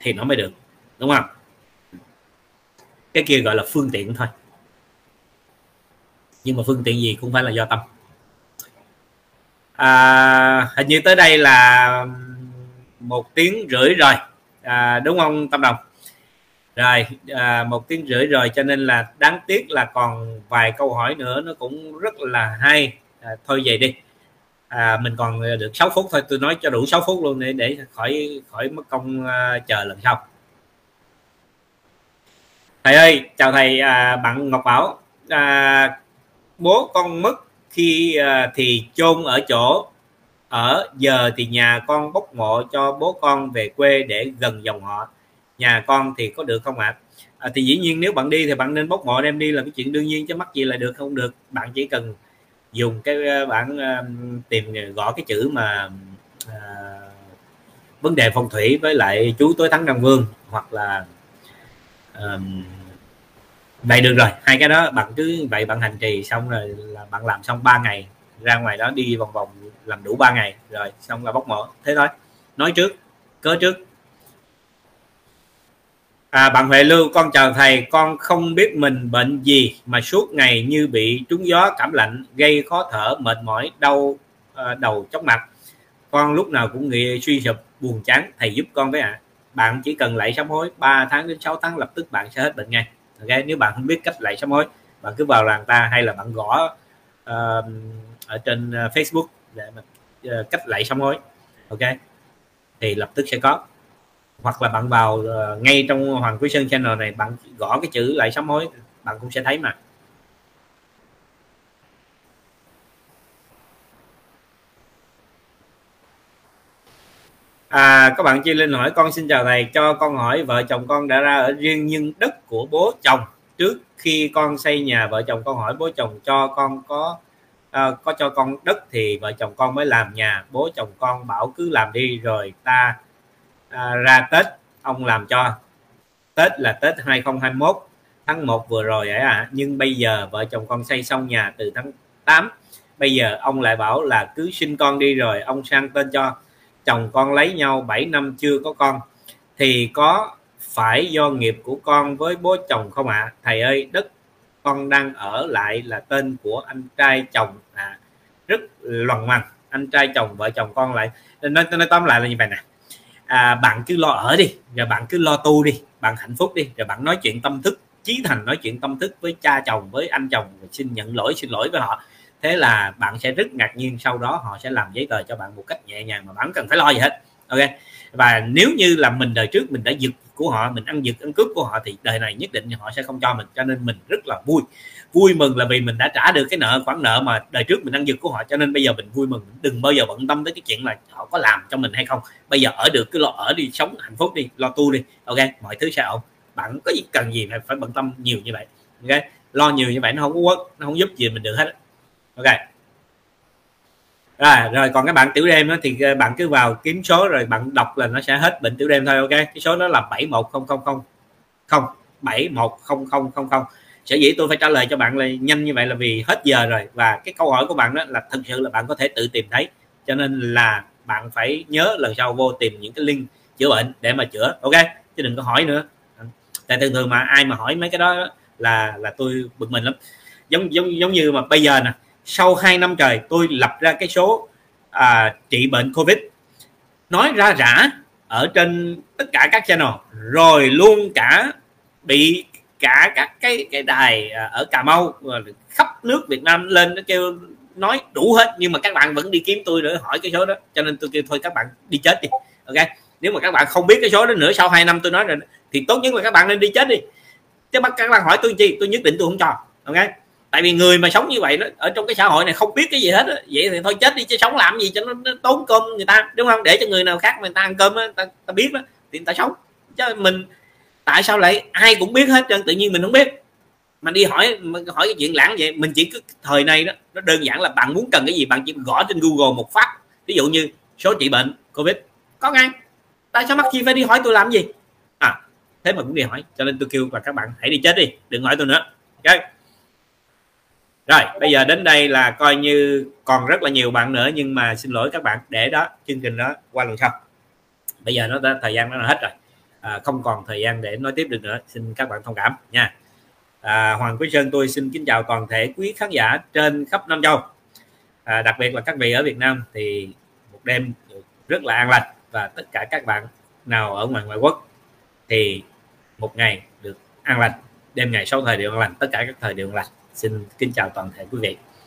thì nó mới được, đúng không? Cái kia gọi là phương tiện thôi, nhưng mà phương tiện gì cũng phải là do tâm. Hình như tới đây là 1 tiếng rưỡi rồi, đúng không Tâm Đồng? Rồi 1 tiếng rưỡi rồi, cho nên là đáng tiếc là còn vài câu hỏi nữa nó cũng rất là hay. Thôi vậy đi, mình còn được 6 phút thôi, tôi nói cho đủ 6 phút luôn để khỏi mất công chờ lần sau. Thầy ơi, chào thầy. Bạn Ngọc Bảo, bố con mất khi thì chôn ở chỗ ở, giờ thì nhà con bốc mộ cho bố con về quê để gần dòng họ. Nhà con thì có được không ạ? Thì dĩ nhiên nếu bạn đi thì bạn nên bốc mộ đem đi là cái chuyện đương nhiên, chứ mắc gì là được không được. Bạn chỉ cần dùng cái bạn tìm gõ cái chữ mà vấn đề phong thủy với lại chú Tối Thắng Nam Vương hoặc là vậy được rồi. Hai cái đó bạn cứ vậy bạn hành trì xong rồi là bạn làm xong 3 ngày, ra ngoài đó đi vòng vòng làm đủ 3 ngày rồi xong là bốc mộ, thế thôi. Nói trước cớ trước. Bạn Huệ Lưu, con chào thầy, con không biết mình bệnh gì mà suốt ngày như bị trúng gió cảm lạnh, gây khó thở, mệt mỏi, đau đầu chóng mặt, con lúc nào cũng nghĩ suy sụp, buồn chán, thầy giúp con với ạ. Bạn chỉ cần lạy sám hối 3 tháng đến 6 tháng lập tức bạn sẽ hết bệnh ngay. Okay? Nếu bạn không biết cách lạy sám hối, bạn cứ vào Làng Ta hay là bạn gõ ở trên Facebook để mà cách lạy sám hối, ok, thì lập tức sẽ có. Hoặc là bạn vào ngay trong Hoàng Quý Sơn Channel này, bạn gõ cái chữ lạy sám hối bạn cũng sẽ thấy mà. Các bạn Chi Linh hỏi con xin chào thầy, cho con hỏi vợ chồng con đã ra ở riêng nhưng đất của bố chồng, trước khi con xây nhà vợ chồng con hỏi bố chồng cho con có cho con đất thì vợ chồng con mới làm nhà, bố chồng con bảo cứ làm đi rồi ta ra Tết ông làm cho. Tết là Tết 2021 tháng 1 vừa rồi ấy ạ. Nhưng bây giờ vợ chồng con xây xong nhà từ tháng 8, bây giờ ông lại bảo là cứ sinh con đi rồi ông sang tên cho. Chồng con lấy nhau 7 năm chưa có con, thì có phải do nghiệp của con với bố chồng không ạ? Thầy ơi, đất con đang ở lại là tên của anh trai chồng ạ. Rất loằng ngoằng, anh trai chồng vợ chồng con lại. Nói tóm lại là như vậy nè. Bạn cứ lo ở đi, rồi bạn cứ lo tu đi, bạn hạnh phúc đi, rồi bạn nói chuyện tâm thức, chí thành nói chuyện tâm thức với cha chồng, với anh chồng, xin nhận lỗi, xin lỗi với họ. Thế là bạn sẽ rất ngạc nhiên, sau đó họ sẽ làm giấy tờ cho bạn một cách nhẹ nhàng mà bạn không cần phải lo gì hết. Ok. Và nếu như là mình đời trước mình đã giật của họ, mình ăn giật ăn cướp của họ thì đời này nhất định họ sẽ không cho mình. Cho nên mình rất là vui mừng là vì mình đã trả được cái nợ, khoản nợ mà đời trước mình ăn giật của họ. Cho nên bây giờ mình vui mừng, mình đừng bao giờ bận tâm tới cái chuyện là họ có làm cho mình hay không. Bây giờ ở được cứ lo ở đi, sống hạnh phúc đi, lo tu đi, ok, mọi thứ sẽ ổn. Bạn có gì cần gì phải bận tâm nhiều như vậy, ok, lo nhiều như vậy nó không có work, nó không giúp gì mình được hết, ok. Rồi còn các bạn tiểu đêm đó, thì bạn cứ vào kiếm số rồi bạn đọc là nó sẽ hết bệnh tiểu đêm thôi. Ok, cái số đó là 710000 0710000. Sở dĩ tôi phải trả lời cho bạn là nhanh như vậy là vì hết giờ rồi, và cái câu hỏi của bạn đó là thực sự là bạn có thể tự tìm thấy, cho nên là bạn phải nhớ lần sau vô tìm những cái link chữa bệnh để mà chữa, ok, chứ đừng có hỏi nữa. Tại thường thường mà ai mà hỏi mấy cái đó là tôi bực mình lắm. Giống như mà bây giờ nè, sau 2 năm trời tôi lập ra cái số trị bệnh Covid nói ra rã ở trên tất cả các channel, rồi luôn cả bị cả các cái đài ở Cà Mau khắp nước Việt Nam lên nó kêu nói đủ hết, nhưng mà các bạn vẫn đi kiếm tôi để hỏi cái số đó, cho nên tôi kêu thôi các bạn đi chết đi. Ok, nếu mà các bạn không biết cái số đó nữa, sau 2 năm tôi nói rồi thì tốt nhất là các bạn nên đi chết đi, chứ bắt các bạn hỏi tôi chi, tôi nhất định tôi không cho. Ok, tại vì người mà sống như vậy đó, ở trong cái xã hội này không biết cái gì hết đó. Vậy thì thôi chết đi, chứ sống làm gì cho nó tốn cơm người ta, đúng không, để cho người nào khác người ta ăn cơm đó, ta biết đó thì người ta sống, chứ mình tại sao lại ai cũng biết hết trơn tự nhiên mình không biết mà đi hỏi cái chuyện lãng vậy. Mình chỉ cứ thời này đó, nó đơn giản là bạn muốn cần cái gì bạn chỉ gõ trên Google một phát, ví dụ như số trị bệnh Covid có ngay, tại sao mắc chi phải đi hỏi tôi làm gì thế mà cũng đi hỏi, cho nên tôi kêu và các bạn hãy đi chết đi, đừng hỏi tôi nữa. Ok, rồi bây giờ đến đây là coi như còn rất là nhiều bạn nữa, nhưng mà xin lỗi các bạn, để đó chương trình đó qua lần sau, bây giờ nó đã, thời gian nó là hết rồi, không còn thời gian để nói tiếp được nữa, xin các bạn thông cảm nha. Hoàng Quý Sơn tôi xin kính chào toàn thể quý khán giả trên khắp Nam Châu, đặc biệt là các vị ở Việt Nam thì một đêm rất là an lành, và tất cả các bạn nào ở ngoại quốc thì một ngày được an lành, đêm ngày 6 thời đều an lành, tất cả các thời đều an lành. Xin kính chào toàn thể quý vị.